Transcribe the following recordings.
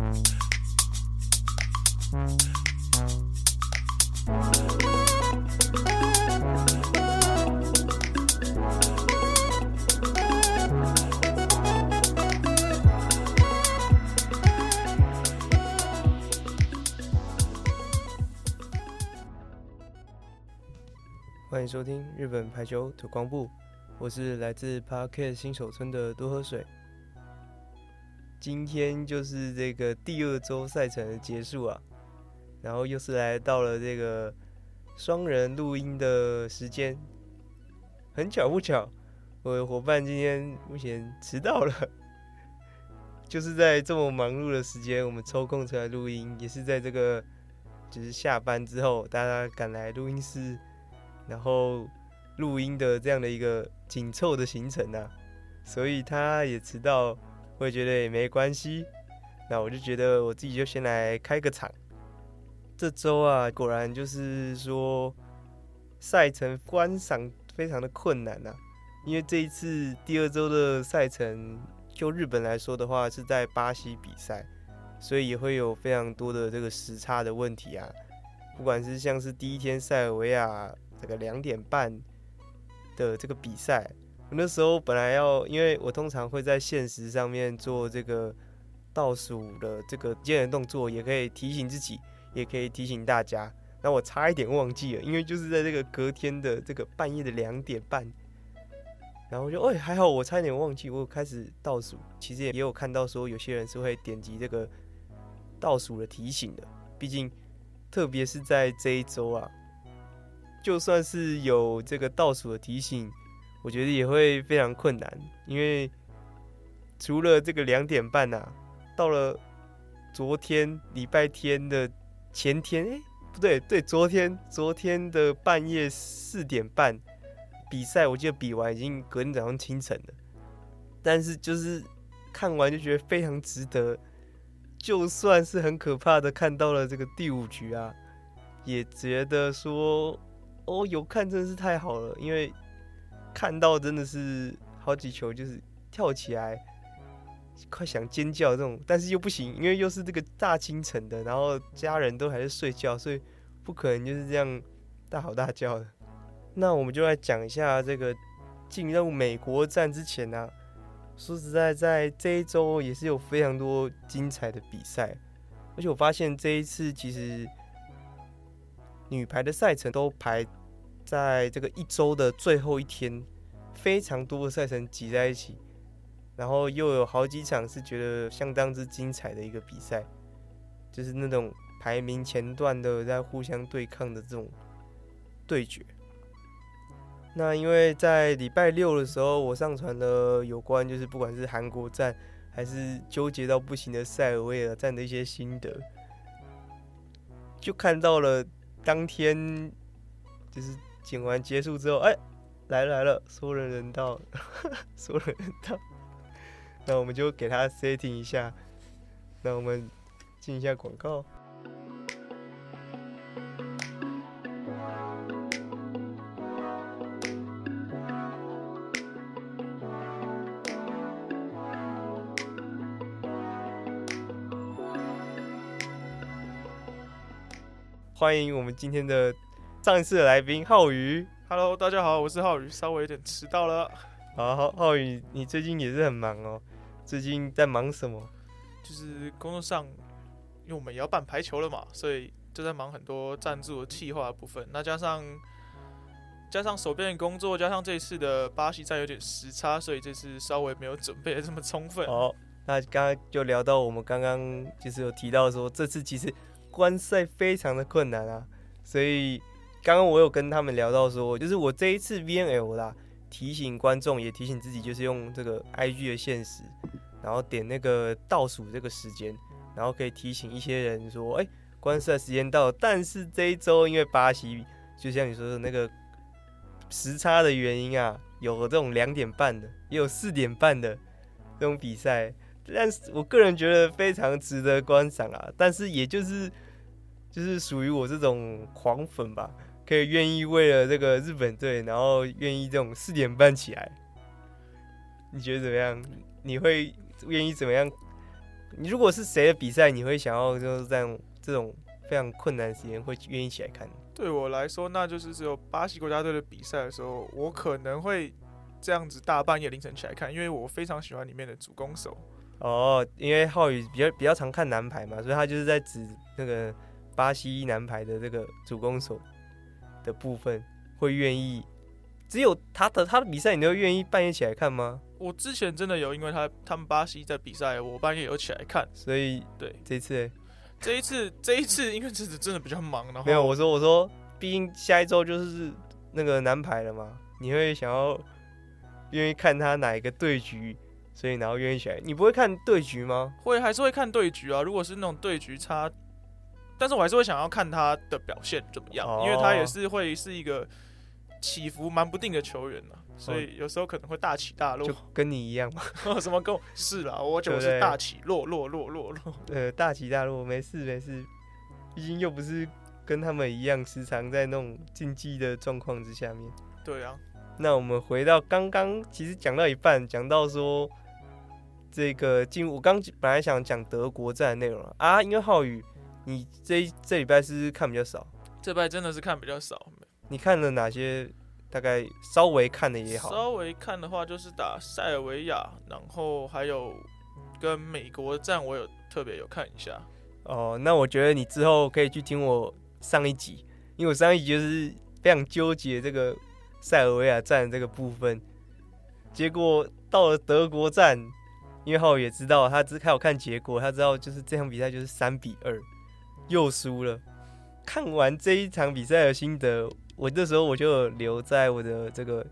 欢迎收听日本排球土光部，我是来自 Podcast 新手村的多喝水。今天就是这个第二周赛程的结束啊，然后又是来到了这个双人录音的时间。很巧不巧，我的伙伴今天目前迟到了，就是在这么忙碌的时间，我们抽空出来录音，也是在这个就是下班之后，大家赶来录音室。然后录音的这样的一个紧凑的行程啊，所以他也迟到，我也觉得也没关系。那我就觉得我自己就先来开个场。这周啊，果然就是说赛程观赏非常的困难啊，因为这一次第二周的赛程，就日本来说的话是在巴西比赛，所以也会有非常多的这个时差的问题啊。不管是像是第一天塞尔维亚这个2:30的这个比赛，我那时候本来要，因为我通常会在限时上面做这个倒数的这个接连动作，也可以提醒自己，也可以提醒大家。那我差一点忘记了，因为就是在这个隔天的这个半夜的2:30，然后我就还好，我差一点忘记，我开始倒数。其实也有看到说有些人是会点击这个倒数的提醒的，毕竟特别是在这一周啊。就算是有这个倒数的提醒，我觉得也会非常困难，因为除了这个2:30啊，到了昨天礼拜天的前天，昨天的半夜4:30比赛，我记得比完已经隔天早上清晨了，但是就是看完就觉得非常值得，就算是很可怕的看到了这个第五局啊，也觉得说。有看真的是太好了，因为看到真的是好几球就是跳起来，快想尖叫这种，但是又不行，因为又是这个大清晨的，然后家人都还是睡觉，所以不可能就是这样大吼大叫的。那我们就来讲一下这个进入美国站之前啊，说实在，在这一周也是有非常多精彩的比赛，而且我发现这一次其实女排的赛程都排在这个一周的最后一天，非常多的赛程挤在一起，然后又有好几场是觉得相当之精彩的一个比赛，就是那种排名前段的在互相对抗的这种对决。那因为在礼拜六的时候，我上传了有关就是不管是韩国站还是纠结到不行的塞尔维亚站的一些心得，就看到了当天就是剪完结束之后，来了，说人到，那我们就给他 setting 一下，那我们进一下广告。欢迎我们今天的上一次的来宾浩宇。Hello， 大家好，我是浩宇，稍微有点迟到了。好，浩宇，你最近也是很忙哦。最近在忙什么？就是工作上，因为我们也要办排球了嘛，所以就在忙很多赞助的企划的部分。那加上手边的工作，加上这一次的巴西站有点时差，所以这次稍微没有准备的这么充分。好，那刚刚就聊到我们刚刚就是有提到说，这次其实。观赛非常的困难啊，所以刚刚我有跟他们聊到说，就是我这一次 VNL 啦，提醒观众也提醒自己，就是用这个 IG 的限时，然后点那个倒数这个时间，然后可以提醒一些人说，观赛时间到了。但是这一周因为巴西，就像你说的那个时差的原因啊，有这种2:30的，也有4:30的这种比赛，但是我个人觉得非常值得观赏啊。但是也就是属于我这种狂粉吧，可以愿意为了这个日本队，然后愿意这种4:30起来，你觉得怎么样？你会愿意怎么样你如果是谁的比赛，你会想要就是这种非常困难的时间会愿意起来看？对我来说，那就是只有巴西国家队的比赛的时候，我可能会这样子大半夜凌晨起来看，因为我非常喜欢里面的主攻手。哦，因为浩宇比较常看男排嘛，所以他就是在指那个巴西男排的这个主攻手的部分，会愿意。只有他的比赛，你都愿意半夜起来看吗？我之前真的有，因为他们巴西在比赛，我半夜有起来看。所以对这一次，因为这次真的比较忙，然后没有我说，毕竟下一周就是那个男排了嘛，你会想要愿意看他哪一个对局，所以然后愿意起来。你不会看对局吗？会，还是会看对局啊。如果是那种对局差，但是我还是会想要看他的表现怎么样，哦，因为他也是会是一个起伏蛮不定的球员，啊，所以有时候可能会大起大落，就跟你一样嘛。什么跟我是啦，我就是大起落落落落落。大起大落，没事没事，毕竟又不是跟他们一样时常在那种竞技的状况之下面。对啊。那我们回到刚刚，其实讲到一半，讲到说这个进入，我刚本来想讲德国站的内容啊，因为浩宇，你这礼拜是看比较少，这礼拜真的是看比较少。你看了哪些？大概稍微看的也好。稍微看的话，就是打塞尔维亚，然后还有跟美国站，我有特别有看一下。哦，那我觉得你之后可以去听我上一集，因为我上一集就是非常纠结这个塞尔维亚站这个部分。结果到了德国站，因为浩宇也知道，他只有看结果，他知道就是这场比赛就是3-2，又输了。看完这一场比赛的心得，我那时候我就留在我的这个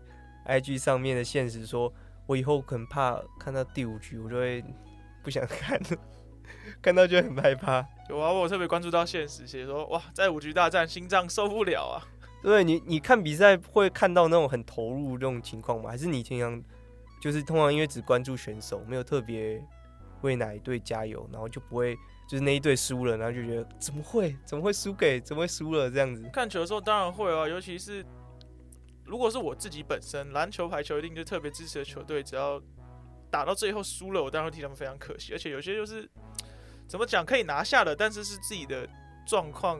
IG 上面的限时说，我以后可能怕看到第5局，我就会不想看了，看到就很害怕。有啊，我特别关注到限时写说，哇，在5局大战心脏受不了啊。对，你看比赛会看到那种很投入这种情况吗？还是你平常就是通常因为只关注选手，没有特别为哪一队加油，然后就不会？就是那一队输了，然后就觉得怎么会输给，怎么会输了这样子。看球的时候当然会啊，尤其是如果是我自己本身篮球排球一定就特别支持的球队，只要打到最后输了，我当然会替他们非常可惜。而且有些就是怎么讲可以拿下的，但是是自己的状况，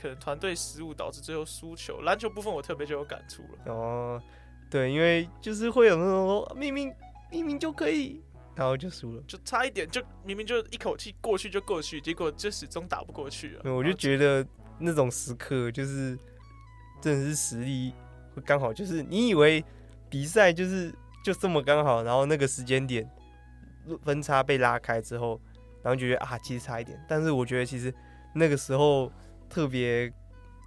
可能团队失误导致最后输球。篮球部分我特别就有感触了。哦，对，因为就是会有那种明明就可以。然后就输了，就差一点，就明明就一口气过去就过去，结果就始终打不过去了。我就觉得那种时刻就是真的是实力会刚好，就是你以为比赛就这么刚好，然后那个时间点分差被拉开之后，然后就觉得啊，其实差一点。但是我觉得其实那个时候特别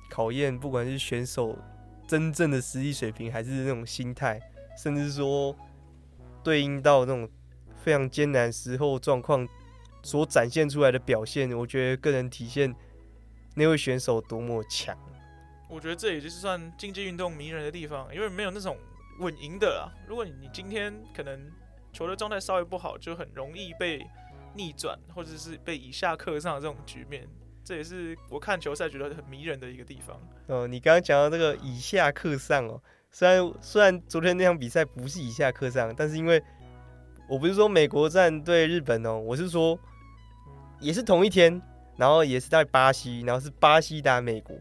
考验，不管是选手真正的实力水平，还是那种心态，甚至说对应到那种非常艰难时候状况所展现出来的表现，我觉得更能体现那位选手多么强。我觉得这也就是算竞技运动迷人的地方，因为没有那种稳赢的啦。如果你今天可能球的状态稍微不好，就很容易被逆转，或者是被以下克上的这种局面。这也是我看球赛觉得很迷人的一个地方。哦，你刚刚讲到这个以下克上哦，虽然昨天那场比赛不是以下克上，但是因为我不是说美国站对日本哦，我是说也是同一天，然后也是在巴西，然后是巴西打美国，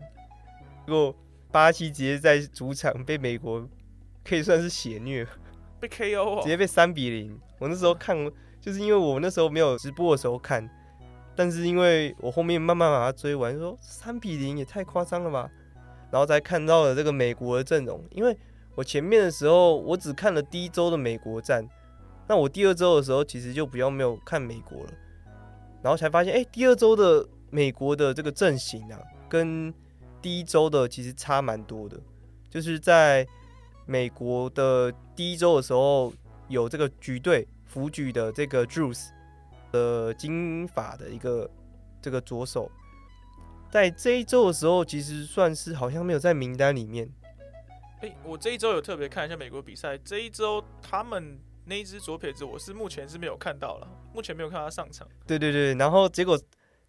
如果巴西直接在主场被美国可以算是血虐，被 KO 哦，直接被3-0。我那时候看，就是因为我那时候没有直播的时候看，但是因为我后面慢慢把它追完，说3-0也太夸张了吧，然后才看到了这个美国的阵容，因为我前面的时候我只看了第一周的美国站。那我第二周的时候其实就比较没有看美国了，然后才发现第二周的美国的这个阵型啊，跟第一周的其实差蛮多的。就是在美国的第一周的时候，有这个橘队福举的这个 Drews 的金发的一个这个左手，在这一周的时候其实算是好像没有在名单里面。我这一周有特别看一下美国比赛，这一周他们那一只左撇子我是目前是没有看到了，目前没有看到他上场。对对对，然后结果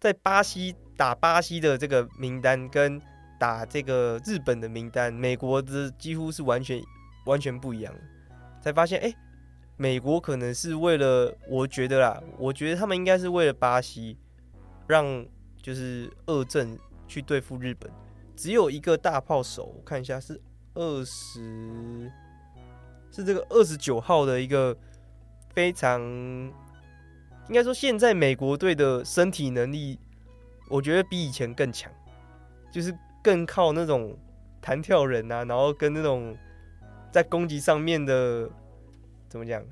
在巴西打巴西的这个名单跟打这个日本的名单，美国的几乎是完全不一样的，才发现美国可能是为了，我觉得他们应该是为了巴西，让就是二阵去对付日本。只有一个大炮手，我看一下是29号的一个非常，应该说现在美国队的身体能力，我觉得比以前更强，就是更靠那种弹跳人啊，然后跟那种在攻击上面的。怎么讲？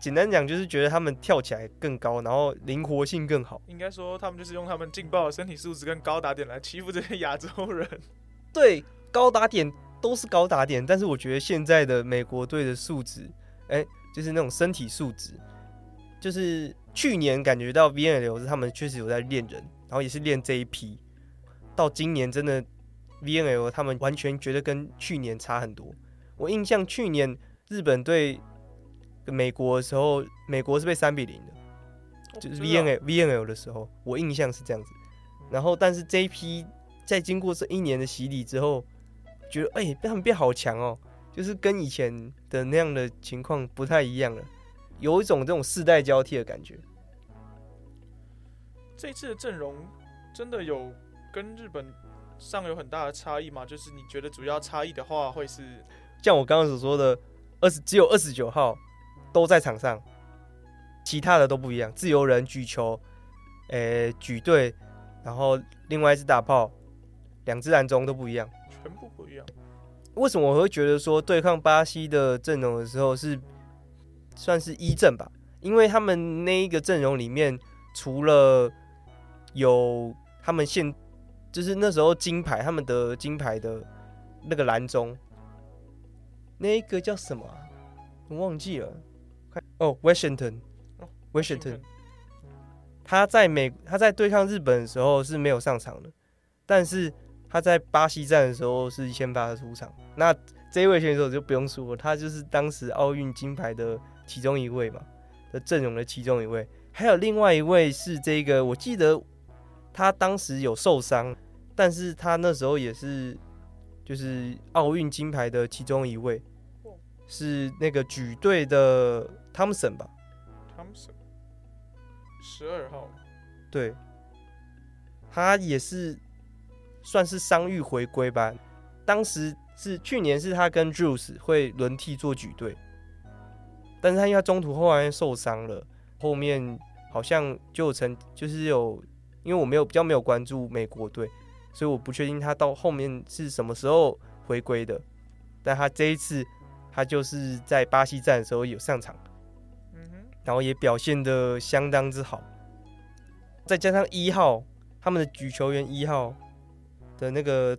简单讲就是觉得他们跳起来更高，然后灵活性更好。应该说他们就是用他们劲爆的身体素质跟高打点来欺负这些亚洲人。对，高打点都是高打点，但是我觉得现在的美国队的素质，就是那种身体素质，就是去年感觉到 VNL 是他们确实有在练人，然后也是练这一批。到今年真的 VNL 他们完全觉得跟去年差很多。我印象去年日本队美国的时候，美国是被3-0的，就是 VNL 的时候，我印象是这样子。然后，但是这一批在经过这一年的洗礼之后，觉得他们变好强哦，就是跟以前的那样的情况不太一样了，有一种这种世代交替的感觉。这一次的阵容真的有跟日本上有很大的差异吗？就是你觉得主要差异的话，会是像我刚刚所说的，只有29号。都在场上，其他的都不一样。自由人、举球、举队，然后另外一支大炮，2支蓝中都不一样，全部不一样。为什么我会觉得说对抗巴西的阵容的时候是算是一阵吧？因为他们那一个阵容里面，除了有他们就是那时候金牌，他们得金牌的那个蓝中，那个叫什么啊？我忘记了。Washington， 他在对抗日本的时候是没有上场的，但是他在巴西站的时候是先发出场。那这一位选手就不用说了，他就是当时奥运金牌的其中一位嘛，的阵容的其中一位。还有另外一位是这个，我记得他当时有受伤，但是他那时候也是就是奥运金牌的其中一位。是那个举队的 Thompson 吧 ，Thompson， 12号，对，他也是算是伤愈回归吧。当时是去年是他跟 Drews 会轮替做举队，但是他因为他中途后来受伤了，后面好像就是因为我比较没有关注美国队，所以我不确定他到后面是什么时候回归的，但他这一次。他就是在巴西站的时候有上场，然后也表现得相当之好。再加上1号，他们的举球员1号的那个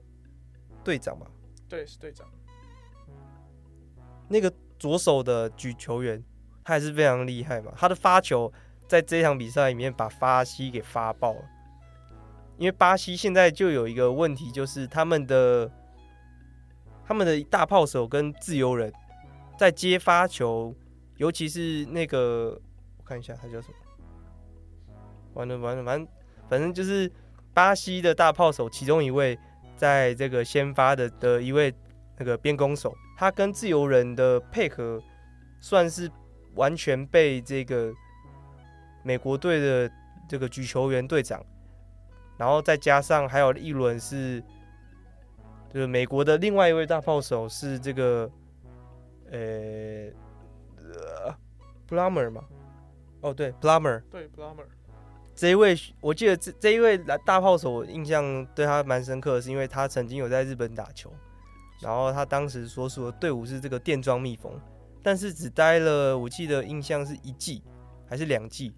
队长吧，对，是队长。那个左手的举球员，他还是非常厉害嘛。他的发球在这一场比赛里面把巴西给发爆了，因为巴西现在就有一个问题，就是他们的大炮手跟自由人。在接发球，尤其是那个，我看一下他叫什么，完了，反正就是巴西的大炮手其中一位，在这个先发的一位那个边攻手，他跟自由人的配合算是完全被这个美国队的这个举球员队长，然后再加上还有一轮是，就是美国的另外一位大炮手是这个。Blummer 嘛，对 Blummer， 对 Blummer， 这一位我记得这一位大炮手，我印象对他蛮深刻的，是因为他曾经有在日本打球，然后他当时所属的队伍是这个电装蜜蜂，但是只待了，我记得印象是1季还是2季，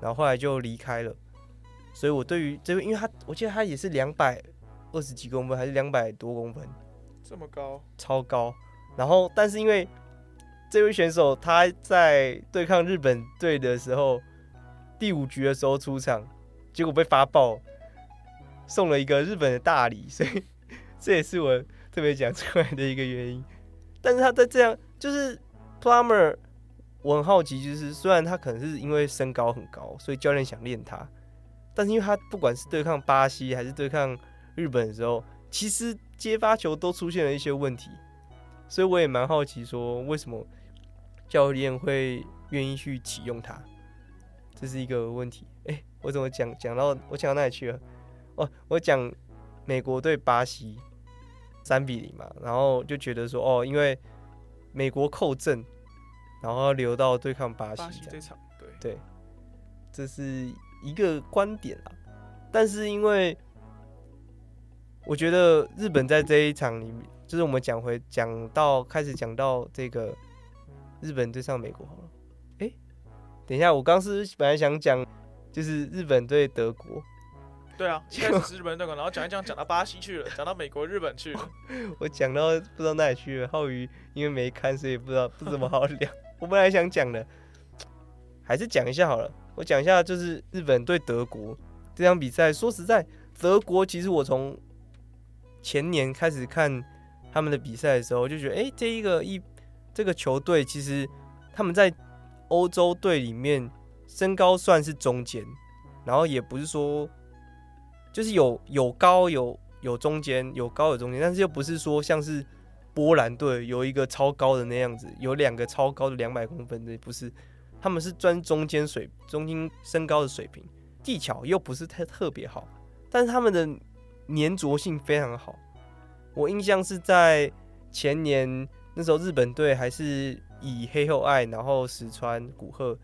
然后后来就离开了。所以我对于这位，因为我记得他也是220几公分还是200多公分，这么高，超高。然后，但是因为这位选手他在对抗日本队的时候，第5局的时候出场，结果被发爆，送了一个日本的大礼，所以这也是我特别讲出来的一个原因。但是他在这样，就是 Plummer， 我很好奇，就是虽然他可能是因为身高很高，所以教练想练他，但是因为他不管是对抗巴西还是对抗日本的时候，其实接发球都出现了一些问题。所以我也蛮好奇，说为什么教练会愿意去启用他，这是一个问题。欸，我怎么讲到我讲到哪里去了？哦，我讲美国对巴西3-0嘛，然后就觉得说哦，因为美国扣阵，然后留到对抗巴西这场，对，这是一个观点啦。但是因为我觉得日本在这一场里面，就是我们开始讲到这个日本对上美国好了。欸，等一下，我刚是本来想讲就是日本对德国。对啊，一开始是日本对德国，然后讲到巴西去了，讲到美国、日本去了。我讲到不知道哪里去了，浩宇因为没看，所以不怎么好聊。我本来想讲的，还是讲一下好了。我讲一下就是日本对德国这场比赛。说实在，德国其实我从前年开始看他们的比赛的时候，就觉得欸，这个球队其实他们在欧洲队里面身高算是中间，然后也不是说就是有高有中间，但是又不是说像是波兰队有一个超高的那样子，有两个超高的200公分的，不是，他们是专中间身高的水平，技巧又不是太特别好，但是他们的粘着性非常好。我印象是在前年那时候，日本队还是以黑后爱然后石川古贺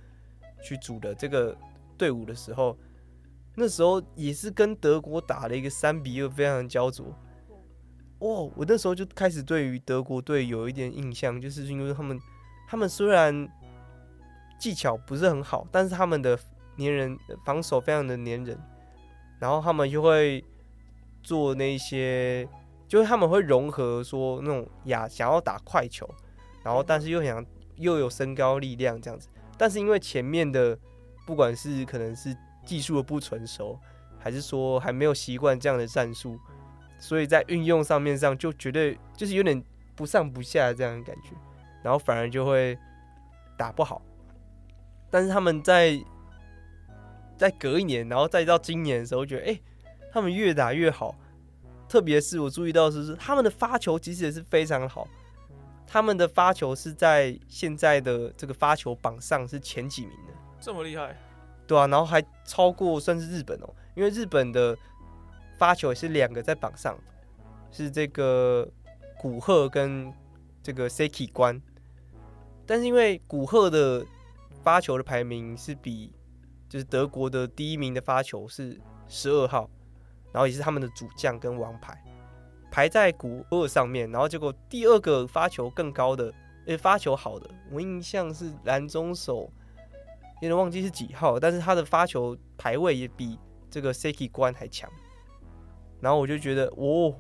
去组的这个队伍的时候，那时候也是跟德国打了一个3-2，非常焦灼。哇，我那时候就开始对于德国队有一点印象，就是因为他们虽然技巧不是很好，但是他们的黏人防守非常的黏人，然后他们就会做那些，就是他们会融合说那种想要打快球，然后但是又有身高力量这样子。但是因为前面的不管是可能是技术的不成熟，还是说还没有习惯这样的战术，所以在运用上就绝对就是有点不上不下这样的感觉，然后反而就会打不好。但是他们在隔一年，然后再到今年的时候，觉得欸，他们越打越好。特别是我注意到是他们的发球其实也是非常好，他们的发球是在现在的这个发球榜上是前几名的，这么厉害？对啊，然后还超过算是日本哦，因为日本的发球也是2个在榜上，是这个古贺跟这个 Seki 关，但是因为古贺的发球的排名是比就是德国的第1名的发球是12号，然后也是他们的主将跟王牌，排在古贺上面。然后结果第2个发球更高的，发球好的，我印象是蓝中手，有点忘记是几号，但是他的发球排位也比这个 Seki 关还强。然后我就觉得，哦，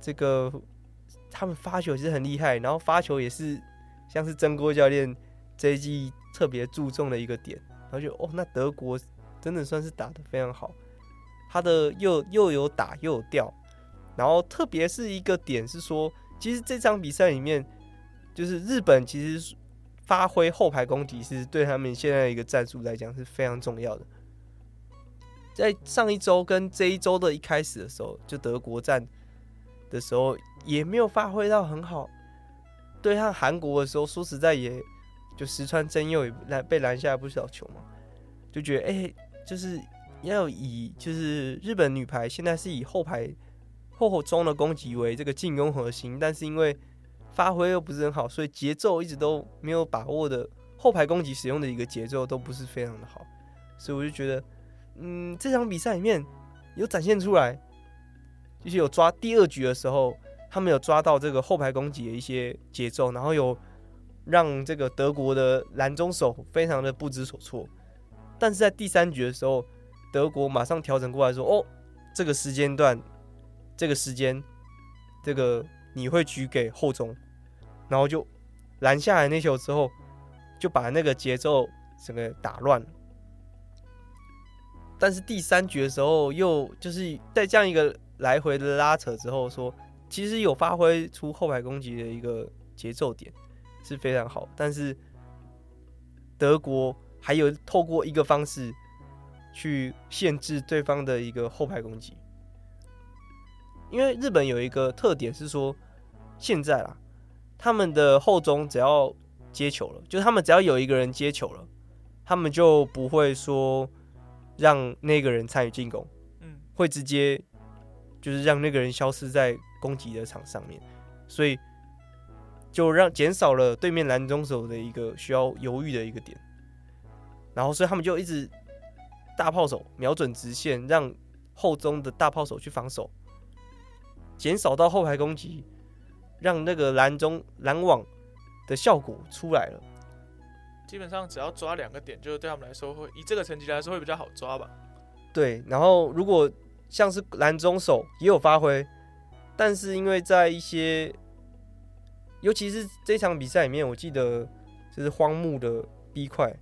这个他们发球也是很厉害，然后发球也是像是曾郭教练这一季特别注重的一个点。然后就那德国真的算是打得非常好，他的又有打又有掉。然后特别是一个点是说，其实这场比赛里面，就是日本其实发挥后排攻击是对他们现在的一个战术来讲是非常重要的。在上一周跟这一周的一开始的时候，就德国战的时候也没有发挥到很好，对上韩国的时候说实在也就石川真佑也被拦下不少球嘛，就觉得就是要以就是日本女排现在是以后中的攻击为这个进攻核心，但是因为发挥又不是很好，所以节奏一直都没有把握的，后排攻击使用的一个节奏都不是非常的好，所以我就觉得，这场比赛里面有展现出来，就是有抓第2局的时候，他们有抓到这个后排攻击的一些节奏，然后有让这个德国的蓝中手非常的不知所措。但是在第3局的时候，德国马上调整过来说，哦，这个时间，这个你会举给后中，然后就拦下来那球之后，就把那个节奏整个打乱了。但是第3局的时候，又就是在这样一个来回的拉扯之后说，其实有发挥出后排攻击的一个节奏点是非常好，但是德国还有透过一个方式去限制对方的一个后排攻击。因为日本有一个特点是说，现在啦，他们的后中只要接球了，就是他们只要有一个人接球了，他们就不会说让那个人参与进攻，会直接就是让那个人消失在攻击的场上面，所以就让减少了对面篮中手的一个需要犹豫的一个点，然后所以他们就一直大炮手瞄准直线，让后中的大炮手去防守，减少到后排攻击，让那个篮网的效果出来了。基本上只要抓两个点，就是对他们来说会以这个成绩来说会比较好抓吧。对，然后如果像是篮中手也有发挥，但是因为在一些，尤其是这场比赛里面，我记得就是荒木的 B 块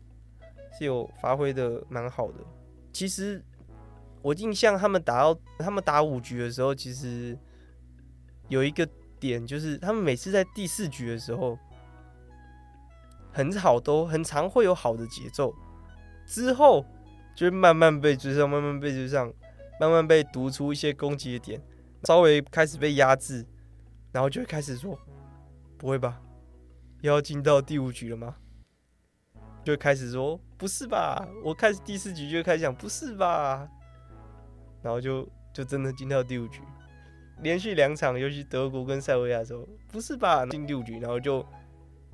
是有发挥的蛮好的。其实我印象他们打5局的时候，其实有一个点就是他们每次在第4局的时候，很常会有好的节奏，之后就慢慢被追上，慢慢被追上，慢慢被读出一些攻击的点，稍微开始被压制，然后就会开始说：“不会吧，又要进到第5局了吗？”就开始说：“不是吧！”我开始第4局就开始想：“不是吧！”然后就真的进到第5局，连续2场，尤其德国跟塞维亚的时候，不是吧？进第5局，然后就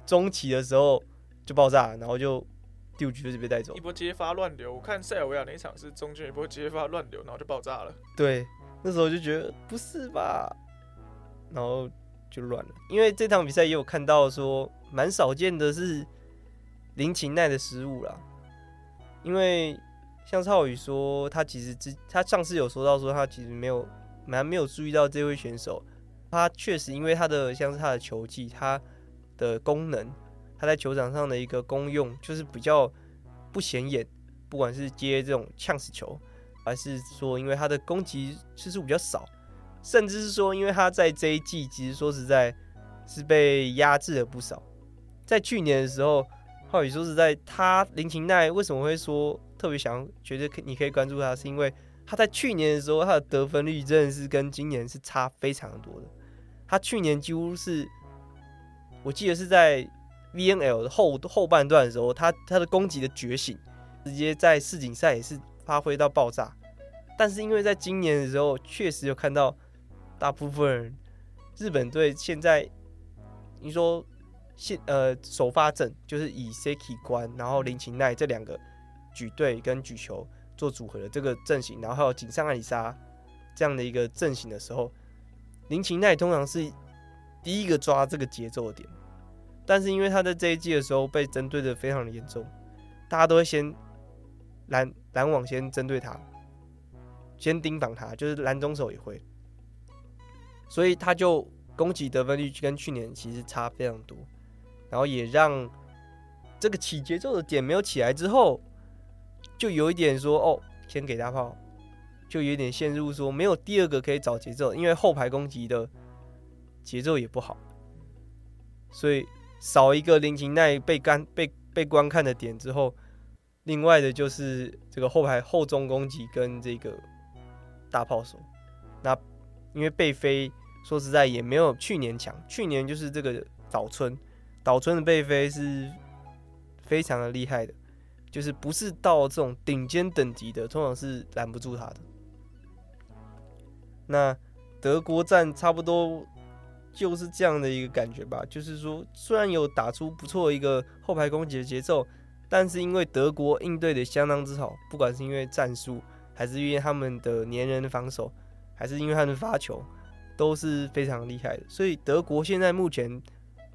中期的时候就爆炸，然后就第5局就被带走，一波接发乱流。我看塞尔维亚那一场是中间一波接发乱流，然后就爆炸了。对，那时候就觉得不是吧，然后就乱了。因为这场比赛也有看到说，蛮少见的是林琴奈的失误啦，因为像超宇说，他上次有说到说，他其实没有注意到这位选手，他确实因为像是他的球技，他的功能，他在球场上的一个功用就是比较不显眼，不管是接这种呛死球，还是说因为他的攻击次数比较少，甚至是说因为他在这一季其实说实在是被压制了不少。在去年的时候，浩宇说实在，他林琴奈为什么会说？特别觉得你可以关注他，是因为他在去年的时候，他的得分率真的是跟今年是差非常多的。他去年几乎是，我记得是在 VNL 的后半段的时候，他的攻击的觉醒，直接在世锦赛也是发挥到爆炸。但是因为在今年的时候，确实有看到大部分人日本队现在，你说首发阵就是以 Seki 关，然后林琴奈这两个。举队跟举球做组合的这个阵型，然后还有井上爱里沙这样的一个阵型的时候，林琴奈通常是第一个抓这个节奏的点，但是因为他在这一季的时候被针对的非常的严重，大家都会先篮网先针对他，先盯防他，就是篮中手也会，所以他就攻击得分率跟去年其实差非常多，然后也让这个起节奏的点没有起来之后。就有一点说哦，先给大炮，就有一点陷入说没有第二个可以找节奏，因为后排攻击的节奏也不好，所以少一个林琴奈被观看的点之后，另外的就是这个后排后中攻击跟这个大炮手。那因为贝飞说实在也没有去年强，去年就是这个岛村的贝飞是非常的厉害的。就是不是到这种顶尖等级的，通常是拦不住他的。那德国战差不多就是这样的一个感觉吧，就是说虽然有打出不错一个后排攻击的节奏，但是因为德国应对的相当之好，不管是因为战术，还是因为他们的黏人的防守，还是因为他们发球，都是非常厉害的。所以德国现在目前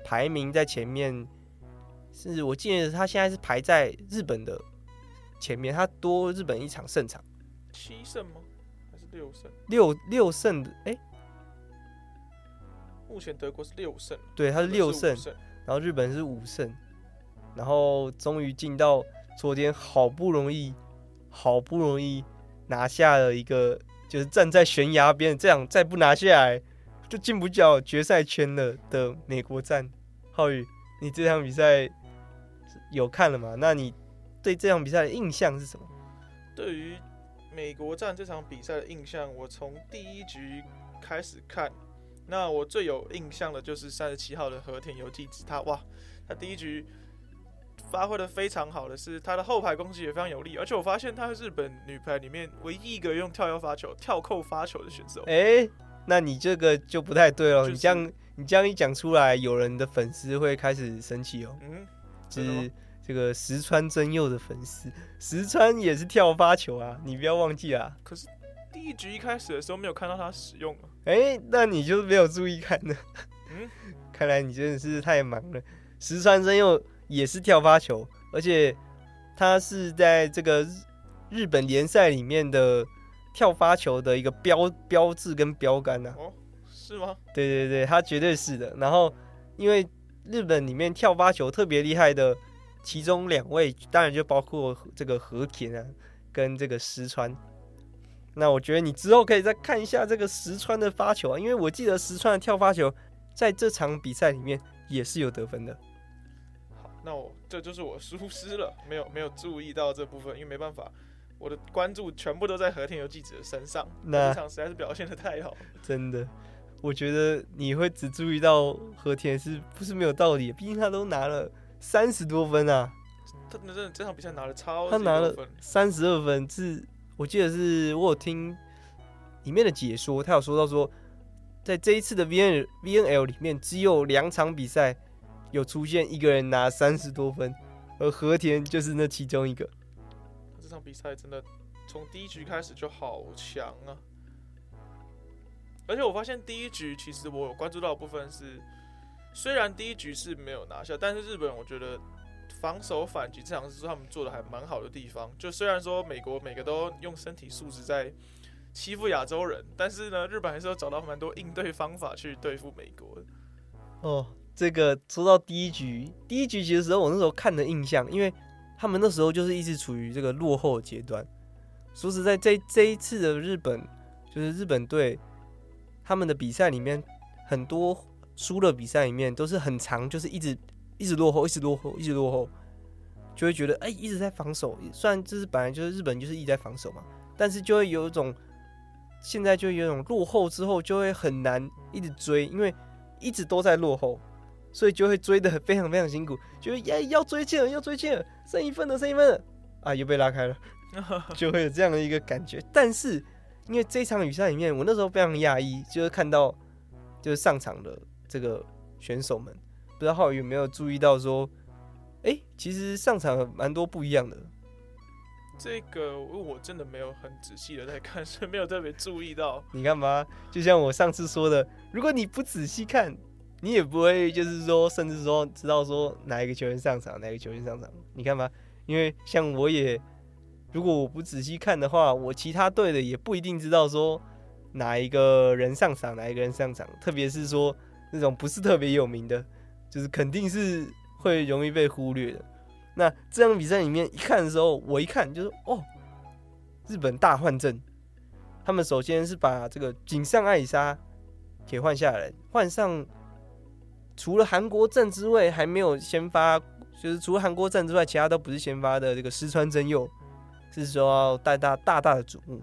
排名在前面。是我记得他现在是排在日本的前面，他多日本一场胜场，7胜吗？还是6胜？六胜的，哎、欸，目前德国是6胜，对，他是6胜，然后日本是5胜，然后终于进到昨天好不容易拿下了一个，就是站在悬崖边，这样再不拿下来就进不了决赛圈了的美国站。浩宇，你这场比赛。有看了吗？那你对这场比赛的印象是什么？对于美国站这场比赛的印象，我从第1局开始看，那我最有印象的就是37号的和田由纪子，他哇，他第一局发挥的非常好的是他的后排攻击也非常有力，而且我发现他是日本女排里面唯一一个用跳跃发球、跳扣发球的选手。欸，那你这个就不太对了，就是你这样一讲出来，有人的粉丝会开始生气哦。嗯，是这个石川真佑的粉丝，石川也是跳发球啊，你不要忘记啊。可是第一局一开始的时候没有看到他使用啊。欸，那你就没有注意看了。嗯，看来你真的是太忙了。石川真佑也是跳发球，而且他是在这个日本联赛里面的跳发球的一个 标志跟标杆啊。哦，是吗？对对对，他绝对是的。然后因为日本里面跳发球特别厉害的其中两位，当然就包括这个和田啊跟这个石川。那我觉得你之后可以再看一下这个石川的发球啊，因为我记得石川的跳发球在这场比赛里面也是有得分的。那这就是我疏失了，没有注意到这部分，因为没办法，我的关注全部都在和田由纪子的身上。那这场实在是表现得太好，真的，我觉得你会只注意到和田是不是没有道理？毕竟他都拿了30多分啊！他真的这场比赛拿了超级多分，他拿了32分，是我记得是我有听里面的解说，他有说到说，在这一次的 VNL 里面只有2场比赛有出现一个人拿30多分，而和田就是那其中一个。这场比赛真的从第一局开始就好强啊！而且我发现第一局其实我有关注到的部分是，虽然第一局是没有拿下，但是日本我觉得防守反击这场是他们做的还蛮好的地方。就虽然说美国每个都用身体素质在欺负亚洲人，但是呢，日本还是有找到蛮多应对方法去对付美国的。哦。这个说到第一局其实我那时候看的印象，因为他们那时候就是一直处于这个落后的阶段。说实在，在这一次的日本，就是日本队他们的比赛里面，很多输的比赛里面都是很长，就是一直落后，一直落后，就会觉得一直在防守。虽然这是本来就是日本就是一直在防守嘛，但是就会有一种现在就有一种落后之后就会很难一直追，因为一直都在落后。所以就会追得非常非常辛苦，就会要追进了，剩一分了啊，又被拉开了，就会有这样的一个感觉。但是因为这场比赛里面，我那时候非常讶异，就是看到就是上场的这个选手们，不知道浩宇有没有注意到说，其实上场蛮多不一样的。这个我真的没有很仔细的在看，所以没有特别注意到。你看吧，就像我上次说的，如果你不仔细看，你也不会，就是说，甚至说知道说哪一个球员上场，哪一个球员上场。你看吧，因为像我也，如果我不仔细看的话，我其他队的也不一定知道说哪一个人上场，哪一个人上场。特别是说那种不是特别有名的，就是肯定是会容易被忽略的。那这场比赛里面一看的时候，我一看就是日本大换阵，他们首先是把这个井上爱里沙给换下来，换上。除了韩国战之外，还没有先发，就是除了韩国战之外，其他都不是先发的。这个石川真佑是说大大的瞩目，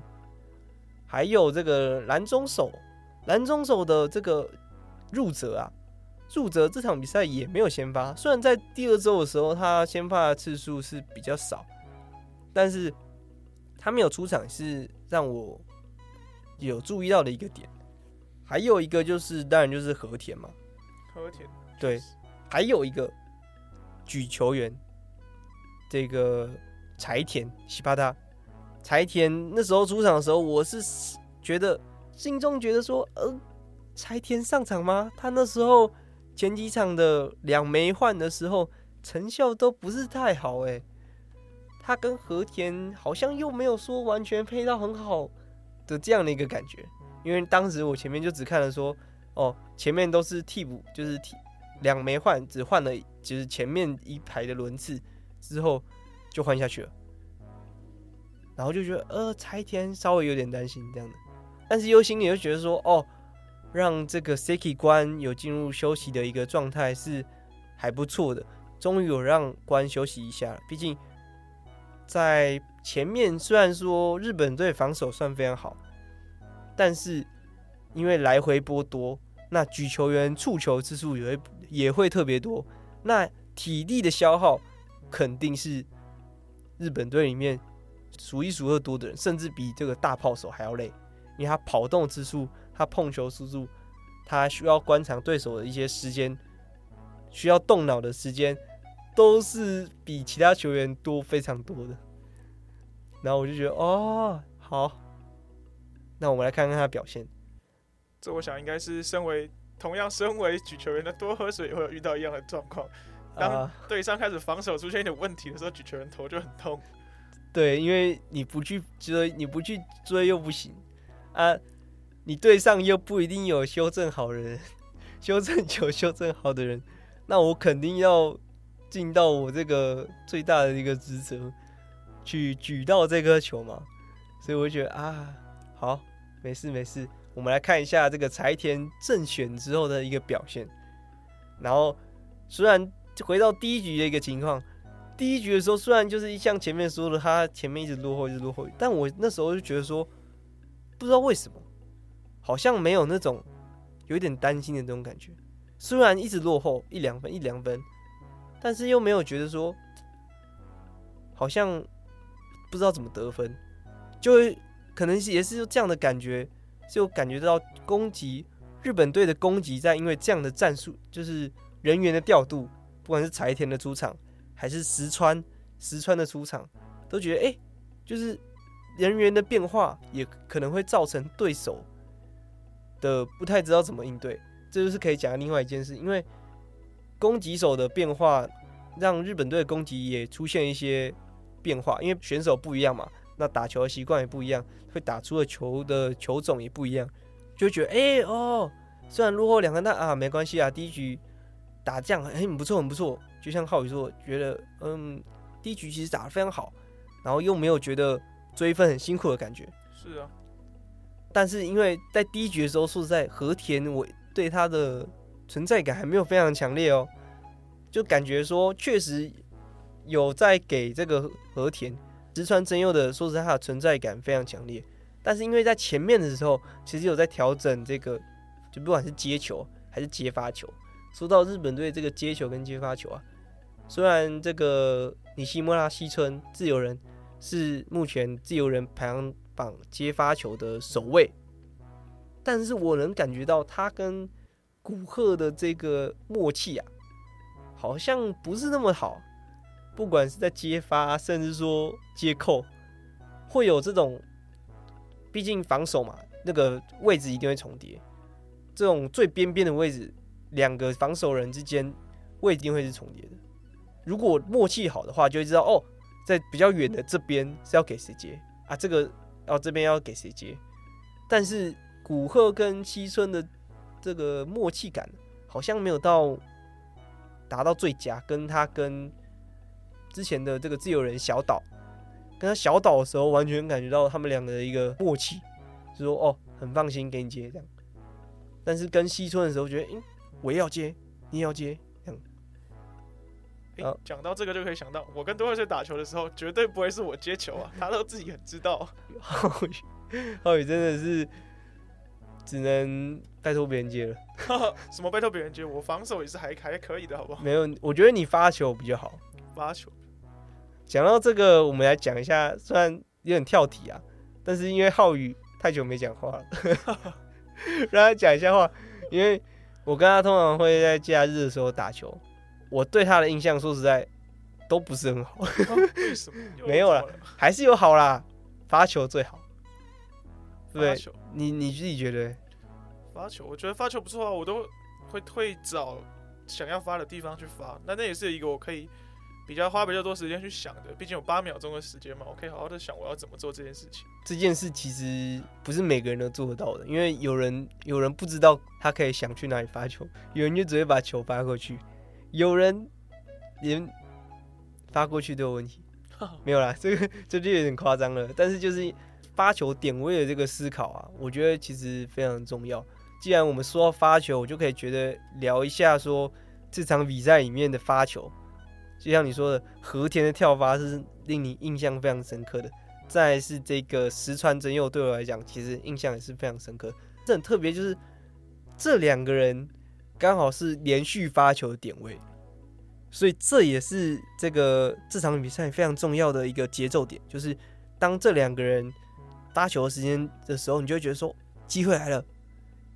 还有这个蓝中守的这个入泽这场比赛也没有先发。虽然在第二周的时候他先发的次数是比较少，但是他没有出场是让我有注意到的一个点。还有一个就是，当然就是和田嘛。对，还有一个举球员，这个柴田喜巴他，柴田那时候出场的时候，我是觉得心中觉得说，柴田上场吗？他那时候前几场的2枚换的时候，成效都不是太好他跟和田好像又没有说完全配到很好的这样的一个感觉，因为当时我前面就只看了说。前面都是替补，就是2枚换，只换了就是前面一排的轮次之后就换下去了，然后就觉得柴田稍微有点担心这样的，但是又心里就觉得说让这个 Seki 关有进入休息的一个状态是还不错的，终于有让关休息一下了。毕竟在前面虽然说日本队防守算非常好，但是。因为来回波多，那举球员触球次数也会特别多。那体力的消耗肯定是日本队里面数一数二多的人，甚至比这个大炮手还要累，因为他跑动次数，他碰球速度，他需要观察对手的一些时间，需要动脑的时间，都是比其他球员多非常多的。然后我就觉得哦，好，那我们来看看他的表现。这我想应该是同样身为举球员的多喝水也会有遇到一样的状况。当对上开始防守出现一点问题的时候，举球员头就很痛。对，因为你不去追又不行啊，你对上又不一定有修正好的人，那我肯定要尽到我这个最大的一个职责，去举到这颗球嘛。所以我觉得啊，好，没事。我们来看一下这个柴田正选之后的一个表现。然后虽然回到第一局的一个情况，第一局的时候虽然就是像前面说的，他前面一直落后，但我那时候就觉得说，不知道为什么，好像没有那种有点担心的那种感觉。虽然一直落后一两分，但是又没有觉得说好像不知道怎么得分，就可能也是这样的感觉，就感觉到日本队的攻击在因为这样的战术，就是人员的调度，不管是柴田的出场还是石川的出场，都觉得就是人员的变化也可能会造成对手的不太知道怎么应对。这就是可以讲的另外一件事，因为攻击手的变化让日本队的攻击也出现一些变化，因为选手不一样嘛，那打球的习惯也不一样，会打出的球的球种也不一样，就觉得虽然落后两分，但没关系啊，第一局打这样很不错，就像浩宇说，觉得第一局其实打得非常好，然后又没有觉得追分很辛苦的感觉。是啊，但是因为在第一局的时候，说实在，和田我对他的存在感还没有非常强烈哦，就感觉说确实有在给这个和田。石川真佑的，说实在，他的存在感非常强烈，但是因为在前面的时候，其实有在调整这个，就不管是接球还是接发球。说到日本队这个接球跟接发球啊，虽然这个尼西莫拉西村自由人是目前自由人排行榜接发球的首位，但是我能感觉到他跟古贺的这个默契啊，好像不是那么好。不管是在接发，甚至说接扣，会有这种，毕竟防守嘛，那个位置一定会重叠，这种最边边的位置，两个防守人之间位置一定会是重叠的。如果默契好的话，就会知道哦，在比较远的这边是要给谁接啊，这个这边要给谁接。但是古贺跟西村的这个默契感好像没有到达到最佳，跟他跟之前的这个自由人小岛，跟他小岛的时候，完全感觉到他们两个的一个默契，就说哦，很放心给你接这样。但是跟西村的时候，觉得我也要接，你也要接这样。讲到这个就可以想到，我跟多尔水打球的时候，绝对不会是我接球啊，他都自己很知道。浩宇真的是只能拜托别人接了。什么拜托别人接？我防守也是还可以的，好不好？没有，我觉得你发球比较好。发球。讲到这个，我们来讲一下，虽然有点跳题啊，但是因为浩宇太久没讲话了，让他讲一下话。因为我跟他通常会在假日的时候打球，我对他的印象说实在都不是很好。为什么？没有啦，还是有好啦，发球最好。对，你自己觉得？发球，我觉得发球不错啊，我都会找想要发的地方去发，那也是一个我可以花比较多时间去想的，毕竟有8秒钟的时间嘛，我可以好好的想我要怎么做这件事情。这件事其实不是每个人都做得到的，因为有人不知道他可以想去哪里发球，有人就只会把球发过去，有人连发过去都有问题。没有啦，这就有点夸张了。但是就是发球点位的这个思考啊，我觉得其实非常重要。既然我们说到发球，我就可以觉得聊一下说这场比赛里面的发球。就像你说的，和田的跳发是令你印象非常深刻的，再来是这个石川真佑，对我来讲其实印象也是非常深刻。这很特别，就是这两个人刚好是连续发球的点位，所以这也是这场比赛非常重要的一个节奏点，就是当这两个人搭球的时间的时候，你就会觉得说机会来了，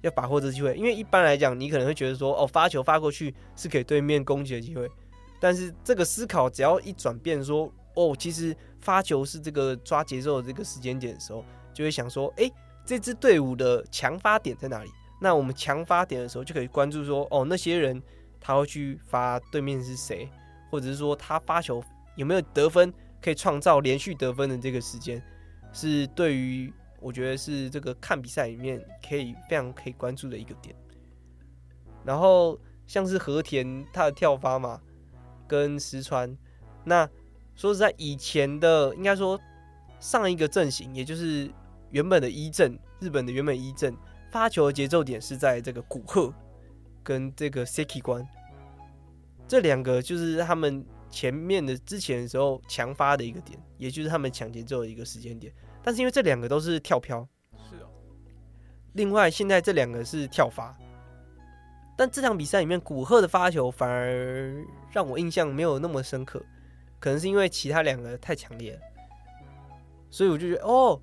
要把握这机会。因为一般来讲，你可能会觉得说哦，发球发过去是给对面攻击的机会，但是这个思考只要一转变说哦，其实发球是这个抓节奏的这个时间点的时候，就会想说哎，这支队伍的强发点在哪里？那我们强发点的时候就可以关注说哦，那些人他会去发对面是谁，或者是说他发球有没有得分，可以创造连续得分的这个时间，是对于我觉得是这个看比赛里面非常可以关注的一个点。然后像是和田他的跳发嘛，跟石川，那说实在以前的应该说上一个阵型，也就是原本的一阵，日本的原本一阵发球的节奏点是在这个古贺跟这个 Seki 关，这两个就是他们之前的时候强发的一个点，也就是他们抢节奏的一个时间点。但是因为这两个都是跳飘，是哦。另外现在这两个是跳发，但这场比赛里面古贺的发球反而让我印象没有那么深刻，可能是因为其他两个太强烈了，所以我就觉得哦，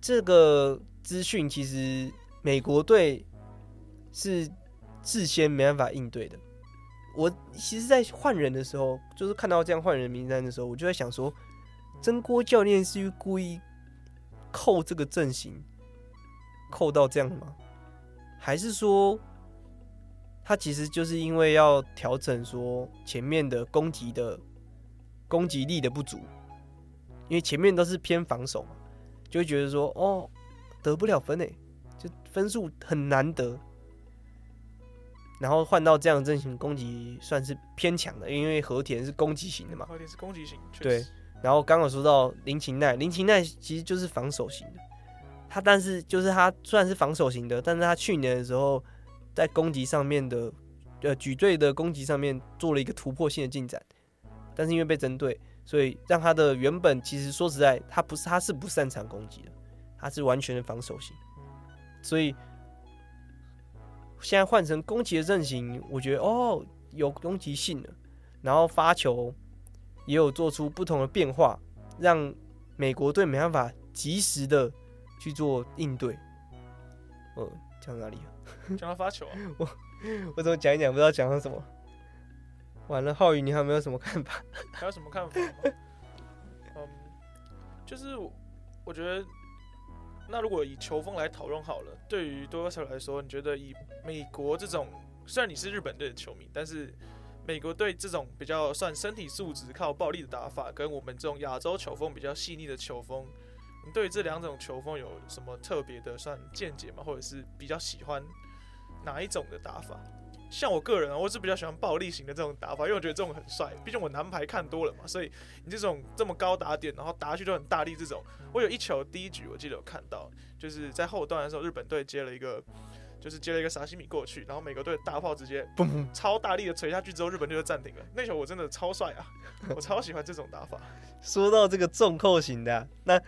这个资讯其实美国队是事先没办法应对的。我其实在换人的时候，就是看到这样换人名单的时候，我就在想说真锅教练是故意扣这个阵型扣到这样吗？还是说他其实就是因为要调整说前面的攻击力的不足，因为前面都是偏防守嘛，就会觉得说哦，得不了分耶，就分数很难得，然后换到这样的阵型，攻击算是偏强的，因为和田是攻击型的嘛。和田是攻击型，对。然后刚刚说到林琴奈其实就是防守型的，他但是就是他虽然是防守型的，但是他去年的时候在攻击上面的举队的攻击上面做了一个突破性的进展，但是因为被针对，所以让他的原本其实说实在他是不擅长攻击的，他是完全的防守型，所以。现在换成攻击的阵型，我觉得哦，有攻击性了，然后发球也有做出不同的变化，让美国队没办法及时的去做应对。讲到哪里了？讲到发球啊！我怎么讲一讲不知道讲到什么？完了，浩宇，你还没有什么看法？还有什么看法吗？就是我觉得。那如果以球风来讨论好了，对于多少来说，你觉得以美国这种，虽然你是日本队的球迷，但是美国队这种比较算身体素质靠暴力的打法，跟我们这种亚洲球风比较细腻的球风，你对于这两种球风有什么特别的算见解吗？或者是比较喜欢哪一种的打法？像我个人我是比较喜欢暴力型的这种打法，因为我觉得这种很帅，毕竟我男排看多了嘛，所以你这种这么高打点，然后打去都很大力这种。我有一球第一局我记得有看到，就是在后段的时候，日本队接了一个沙西米过去，然后美国队的大炮直接超大力的锤下去之后，日本队就暂停了。那球我真的超帅啊，我超喜欢这种打法。说到这个重扣型的那